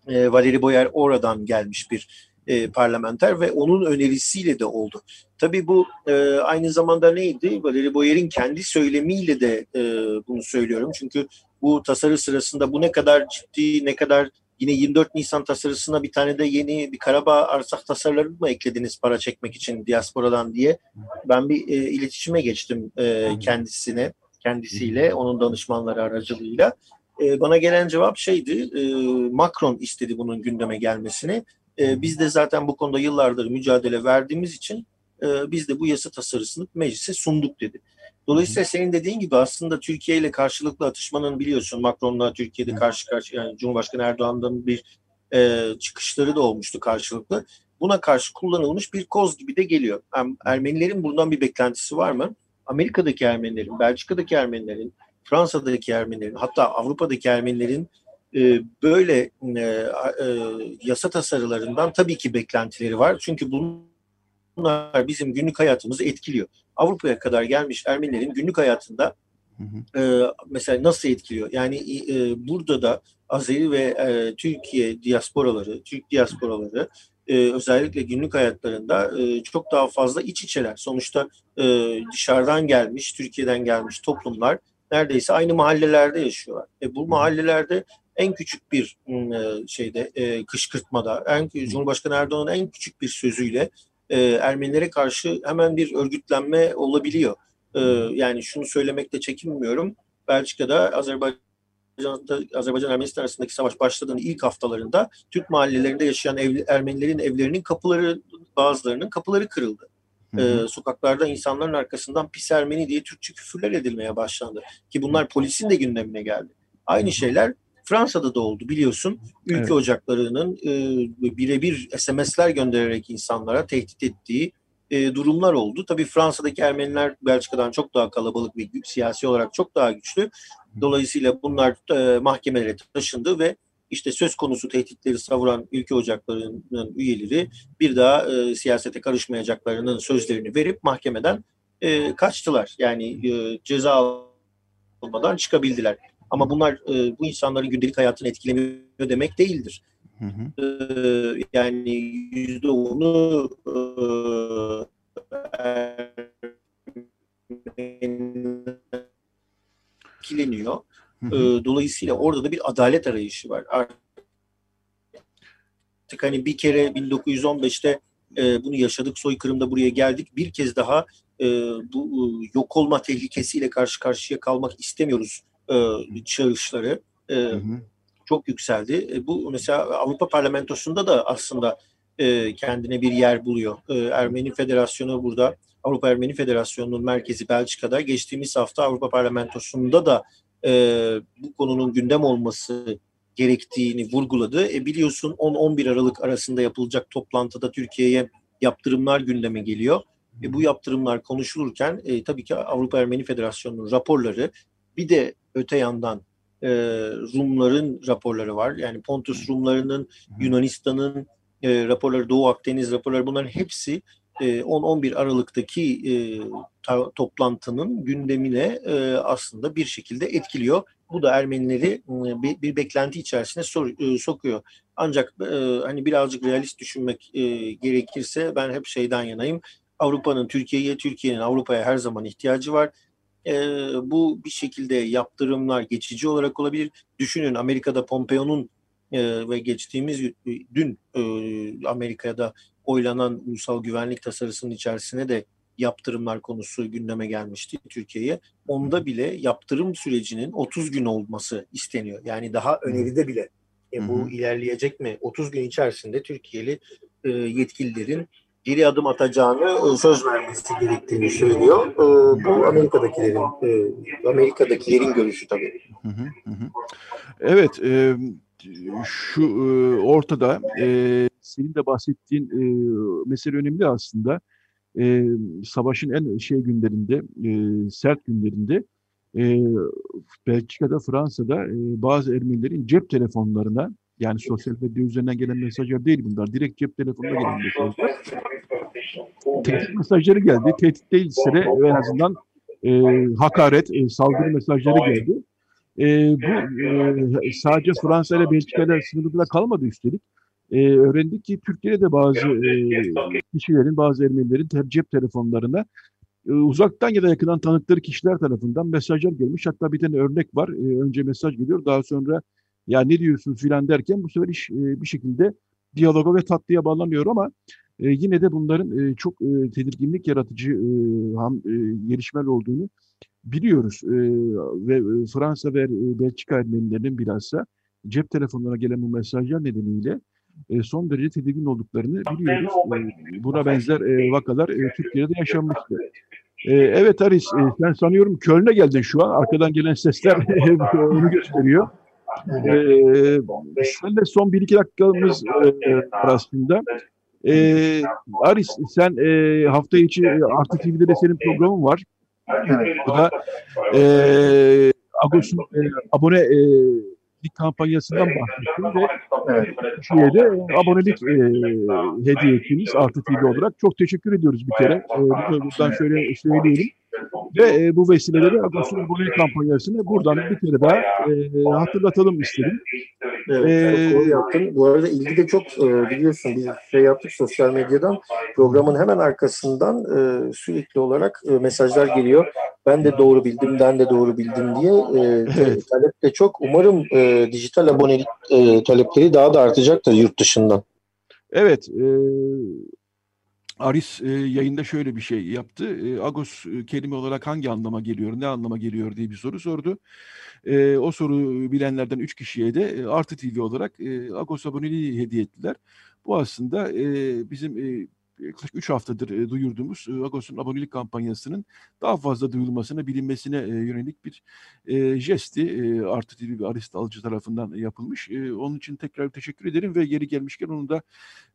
E, Valérie Boyer oradan gelmiş bir E, parlamenter ve onun önerisiyle de oldu. Tabii bu e, aynı zamanda neydi? Valérie Boyer'in kendi söylemiyle de e, bunu söylüyorum. Çünkü bu tasarı sırasında bu ne kadar ciddi, ne kadar yine yirmi dört Nisan tasarısına bir tane de yeni bir Karabağ arsak tasarıları mı eklediniz para çekmek için diasporadan diye ben bir e, iletişime geçtim e, kendisine, kendisiyle, onun danışmanları aracılığıyla. E, bana gelen cevap şeydi, e, Macron istedi bunun gündeme gelmesini. Biz de zaten bu konuda yıllardır mücadele verdiğimiz için biz de bu yasa tasarısını meclise sunduk dedi. Dolayısıyla senin dediğin gibi aslında Türkiye ile karşılıklı atışmanın biliyorsun Macron'la Türkiye'de karşı karşıya yani Cumhurbaşkanı Erdoğan'dan bir e, çıkışları da olmuştu karşılıklı. Buna karşı kullanılmış bir koz gibi de geliyor. Yani Ermenilerin bundan bir beklentisi var mı? Amerika'daki Ermenilerin, Belçika'daki Ermenilerin, Fransa'daki Ermenilerin, hatta Avrupa'daki Ermenilerin böyle e, e, yasa tasarılarından tabii ki beklentileri var. Çünkü bunlar bizim günlük hayatımızı etkiliyor. Avrupa'ya kadar gelmiş Ermenilerin günlük hayatında e, mesela nasıl etkiliyor? Yani e, burada da Azeri ve e, Türkiye diasporaları, Türk diasporaları e, özellikle günlük hayatlarında e, çok daha fazla iç içeler. Sonuçta e, dışarıdan gelmiş, Türkiye'den gelmiş toplumlar neredeyse aynı mahallelerde yaşıyorlar. E, bu mahallelerde en küçük bir şeyde kışkırtmada, en, Cumhurbaşkanı Erdoğan'ın en küçük bir sözüyle Ermenilere karşı hemen bir örgütlenme olabiliyor. Yani şunu söylemekle çekinmiyorum. Belçika'da Azerbaycan Azerbaycan Ermenistan arasındaki savaş başladığının ilk haftalarında Türk mahallelerinde yaşayan ev, Ermenilerin evlerinin kapıları, bazılarının kapıları kırıldı. Ee, sokaklarda insanların arkasından pis Ermeni diye Türkçe küfürler edilmeye başlandı. Ki bunlar polisin de gündemine geldi. Aynı şeyler Fransa'da da oldu biliyorsun. Ülke evet. ocaklarının e, birebir S M S'ler göndererek insanlara tehdit ettiği e, durumlar oldu. Tabii Fransa'daki Ermeniler Belçika'dan çok daha kalabalık ve siyasi olarak çok daha güçlü. Dolayısıyla bunlar e, mahkemelere taşındı ve işte söz konusu tehditleri savuran ülke ocaklarının üyeleri bir daha e, siyasete karışmayacaklarının sözlerini verip mahkemeden e, kaçtılar. Yani e, ceza almadan çıkabildiler. Ama bunlar e, bu insanların gündelik hayatını etkilemiyor demek değildir. Hı hı. E, yani yüzde onu etkileniyor. Hı hı. Dolayısıyla orada da bir adalet arayışı var. Artık hani bir kere bin dokuz yüz on beşte bunu yaşadık, soykırımda buraya geldik. Bir kez daha bu yok olma tehlikesiyle karşı karşıya kalmak istemiyoruz çağrışları çok yükseldi. Bu mesela Avrupa Parlamentosu'nda da aslında kendine bir yer buluyor. Ermeni Federasyonu burada, Avrupa Ermeni Federasyonu'nun merkezi Belçika'da geçtiğimiz hafta Avrupa Parlamentosu'nda da Ee, bu konunun gündem olması gerektiğini vurguladı. E biliyorsun on on bir Aralık arasında yapılacak toplantıda Türkiye'ye yaptırımlar gündeme geliyor. E bu yaptırımlar konuşulurken e, tabii ki Avrupa Ermeni Federasyonu'nun raporları, bir de öte yandan e, Rumların raporları var. Yani Pontus Rumlarının, Yunanistan'ın e, raporları, Doğu Akdeniz raporları, bunların hepsi on on bir Aralık'taki e, ta, toplantının gündemine e, aslında bir şekilde etkiliyor. Bu da Ermenileri e, bir, bir beklenti içerisine sor, e, sokuyor. Ancak e, hani birazcık realist düşünmek e, gerekirse ben hep şeyden yanayım. Avrupa'nın Türkiye'ye, Türkiye'nin Avrupa'ya her zaman ihtiyacı var. E, bu bir şekilde yaptırımlar geçici olarak olabilir. Düşünün Amerika'da Pompeo'nun e, ve geçtiğimiz e, dün e, Amerika'da oylanan ulusal güvenlik tasarısının içerisine de yaptırımlar konusu gündeme gelmişti Türkiye'ye. Onda bile yaptırım sürecinin otuz gün olması isteniyor. Yani daha öneride bile e, bu Hı-hı. ilerleyecek mi? otuz gün içerisinde Türkiye'li e, yetkililerin geri adım atacağını e, söz vermesi gerektiğini söylüyor. E, bu Amerika'dakilerin e, Amerika'dakilerin görüşü tabii. Hı-hı. Evet. E, şu e, ortada e, senin de bahsettiğin e, mesele önemli aslında. E, savaşın en şey günlerinde, e, sert günlerinde e, Belçika'da, Fransa'da e, bazı Ermenilerin cep telefonlarına, yani sosyal medya üzerinden gelen mesajlar değil bunlar, direkt cep telefonuna gelen mesajlar. Tehdit mesajları geldi. Tehdit değilse de en azından e, hakaret, e, saldırı mesajları geldi. E, bu e, sadece Fransa ile Belçika'yla sınırında kalmadı üstelik. E, öğrendik ki Türkiye'de de bazı e, kişilerin, bazı Ermenilerin cep telefonlarına e, uzaktan ya da yakından tanıkları kişiler tarafından mesajlar gelmiş. Hatta bir tane örnek var. E, önce mesaj geliyor, daha sonra ya ne diyorsunuz filan derken bu sefer iş e, bir şekilde diyaloga ve tatlıya bağlanıyor ama e, yine de bunların e, çok e, tedirginlik yaratıcı e, ham, e, gelişmeler olduğunu biliyoruz e, ve Fransa ve Belçika Ermenilerinin bilhassa cep telefonlarına gelen bu mesajlar nedeniyle e, son derece tedirgin olduklarını biliyoruz. E, buna benzer e, vakalar e, Türkiye'de de yaşanmıştı. E, evet Aris, e, sen sanıyorum Köln'e geldin şu an. Arkadan gelen sesler onu gösteriyor. E, sen de son bir iki dakikamız e, arasında. E, Aris, sen e, hafta içi Artı T V'de de senin programın var. Evet, bu da e, Agos'un e, abonelik kampanyasından bahsettim ve evet, Türkiye'de e, abonelik e, hediye ettiğiniz Artı T V olarak çok teşekkür ediyoruz bir kere. E, buradan şöyle söyleyelim ve e, bu vesileleri Agos'un abonelik kampanyasını buradan bir kere daha e, hatırlatalım istedim. Evet, çok doğru yaptın. Bu arada ilgi de çok biliyorsun biz şey yaptık sosyal medyadan. Programın hemen arkasından sürekli olarak mesajlar geliyor. Ben de doğru bildim, ben de doğru bildim diye talep de çok. Umarım dijital abonelik talepleri daha da artacak da yurt dışından. Evet. Aris e, yayında şöyle bir şey yaptı. E, Agos e, kelime olarak hangi anlama geliyor, ne anlama geliyor diye bir soru sordu. E, o soru bilenlerden üç kişiye de e, Artı T V olarak e, Agos aboneliği hediye ettiler. Bu aslında e, bizim e, yaklaşık üç haftadır e, duyurduğumuz e, Agos'un abonelik kampanyasının daha fazla duyulmasına, bilinmesine e, yönelik bir e, jesti. E, Artı T V ve Aris Nalcı tarafından yapılmış. E, onun için tekrar teşekkür ederim ve yeri gelmişken onu da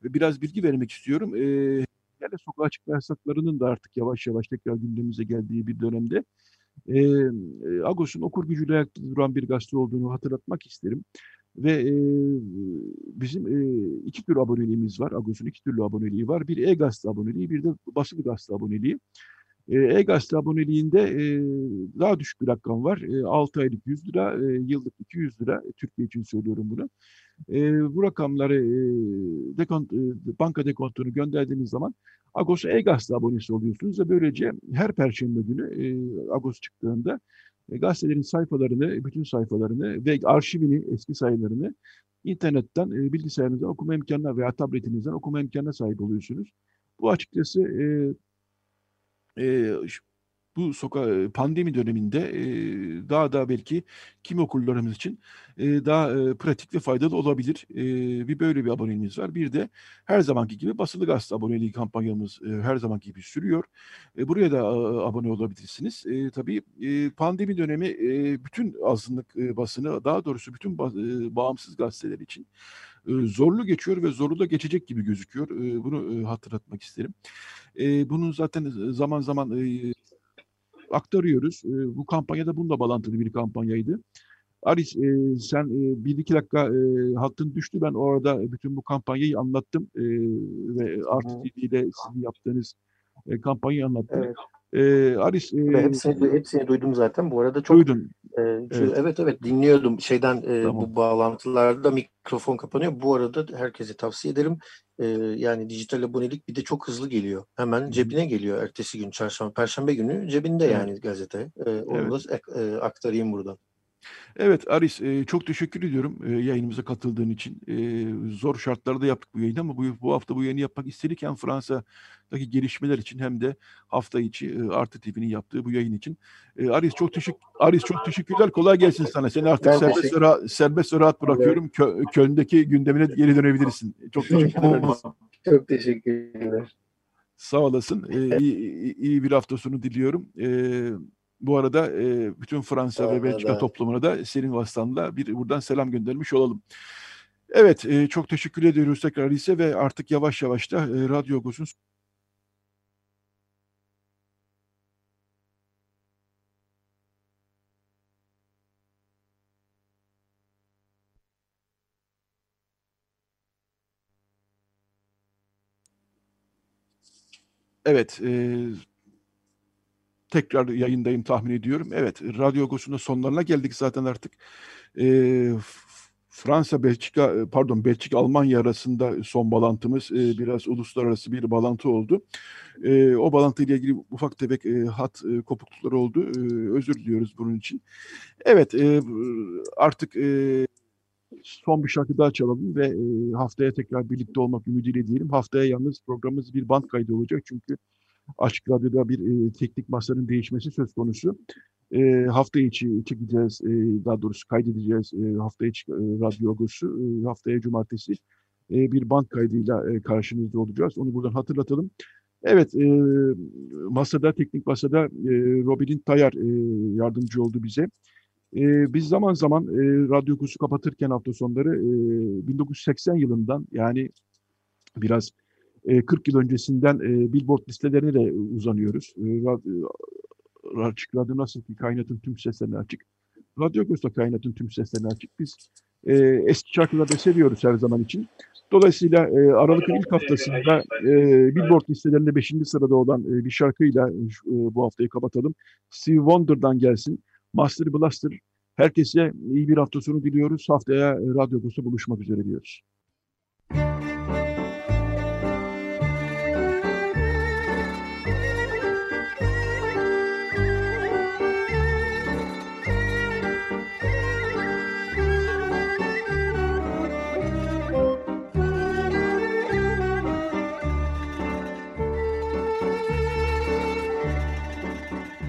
biraz bilgi vermek istiyorum. E, Yani sokağa çıkma yasaklarının da artık yavaş yavaş tekrar gündemimize geldiği bir dönemde e, Agos'un okur gücüyle ayakta duran bir gazete olduğunu hatırlatmak isterim. Ve e, bizim e, iki tür aboneliğimiz var. Agos'un iki türlü aboneliği var. Bir e-gazete aboneliği, bir de basılı gazete aboneliği. E-gazete aboneliğinde e, daha düşük bir rakam var. E, altı aylık yüz lira, e, yıllık iki yüz lira. Türkiye için söylüyorum bunu. E, bu rakamları e, dekont, e, banka dekontunu gönderdiğiniz zaman Agos e-gazete abonesi oluyorsunuz ve böylece her Perşembe günü e, Agos çıktığında e, gazetelerin sayfalarını, bütün sayfalarını ve arşivini, eski sayılarını internetten, e, bilgisayarınızdan okuma imkanına veya tabletinizden okuma imkanına sahip oluyorsunuz. Bu açıkçası e, Ee, bu soka pandemi döneminde e, daha da belki kimi okurlarımız için e, daha e, pratik ve faydalı olabilir. E, bir böyle bir aboneliğimiz var. Bir de her zamanki gibi basılı gazete aboneliği kampanyamız e, her zamanki gibi sürüyor. E, buraya da a, abone olabilirsiniz. E, tabii e, pandemi dönemi e, bütün azınlık e, basını, daha doğrusu bütün ba- e, bağımsız gazeteler için zorlu geçiyor ve zorlu da geçecek gibi gözüküyor. Bunu hatırlatmak isterim. Bunu zaten zaman zaman aktarıyoruz. Bu kampanyada bununla bağlantılı bir kampanyaydı. Aris, sen bir iki dakika hattın düştü. Ben orada bütün bu kampanyayı anlattım ve Artı T V ile sizin yaptığınız kampanyayı anlattım. Evet. Ee, Aris, e... hepsini, hepsini duydum zaten. Bu arada çok duydum. E, evet. evet evet dinliyordum. Şeyden e, tamam. Bu bağlantılarda mikrofon kapanıyor. Bu arada herkese tavsiye ederim. E, yani dijital abonelik bir de çok hızlı geliyor. Hemen Hı. cebine geliyor. Ertesi gün çarşamba, perşembe günü cebinde yani Hı. gazete. E, onu evet. da e, aktarayım buradan. Evet Aris, çok teşekkür ediyorum yayınımıza katıldığın için. Zor şartlarda yaptık bu yayını ama bu hafta bu yayını yapmak istedik. Hem Fransa'daki gelişmeler için hem de hafta içi Artı T V'nin yaptığı bu yayın için. Aris çok teşekkür Aris çok teşekkürler. Kolay gelsin sana. Seni artık serbest rahat, serbest rahat bırakıyorum. Kö- Köln'deki gündemine geri dönebilirsin. Çok teşekkürler. Çok teşekkürler. Sağ olasın. İyi, iyi bir hafta sonu diliyorum. Bu arada e, bütün Fransa evet, ve Belçika evet. toplumuna da senin vasıtanla bir buradan selam göndermiş olalım. Evet, e, çok teşekkür ediyoruz tekrar ise ve artık yavaş yavaş da e, Radyo Agos'un Evet, e, tekrar yayındayım tahmin ediyorum. Evet, Radyo Agos'un sonlarına geldik zaten artık. E, Fransa, Belçika, pardon Belçika, Almanya arasında son bağlantımız e, biraz uluslararası bir bağlantı oldu. E, o bağlantıyla ilgili ufak tefek e, hat e, kopuklukları oldu. E, özür diliyoruz bunun için. Evet, e, artık e, son bir şarkı daha çalalım ve e, haftaya tekrar birlikte olmak ümidiyle diyelim. Haftaya yalnız programımız bir band kaydı olacak çünkü Açık Radyo'da bir e, teknik masanın değişmesi söz konusu. E, hafta içi çekeceğiz, e, daha doğrusu kaydedeceğiz e, hafta içi e, Radyo Agos'u. E, haftaya cumartesi e, bir band kaydıyla e, karşınızda olacağız. Onu buradan hatırlatalım. Evet, e, masada, teknik masada e, Robin Tayar e, yardımcı oldu bize. E, biz zaman zaman e, Radyo Agos'u kapatırken hafta sonları e, bin dokuz yüz seksen yılından yani biraz kırk yıl öncesinden Billboard listelerine de uzanıyoruz. Açık Radyo nasıl ki kaynatın tüm seslerine açık. Radyo Agos'ta kaynatın tüm seslerine açık. Biz e, eski şarkıları da seviyoruz her zaman için. Dolayısıyla e, Aralık'ın ilk haftasında e, Billboard listelerinde beşinci sırada olan e, bir şarkıyla e, bu haftayı kapatalım. Stevie Wonder'dan gelsin. Master Blaster. Herkese iyi bir hafta sonu diliyoruz. Haftaya Radyo Agos'ta buluşmak üzere diyoruz.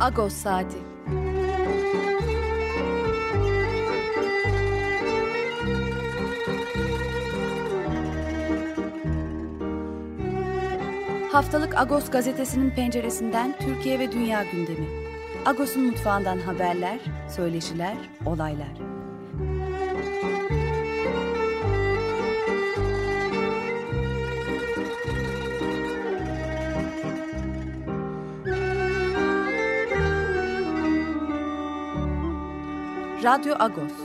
Agos Saati. Haftalık Agos gazetesinin penceresinden Türkiye ve dünya gündemi. Agos'un mutfağından haberler, söyleşiler, olaylar. Radyo Agos.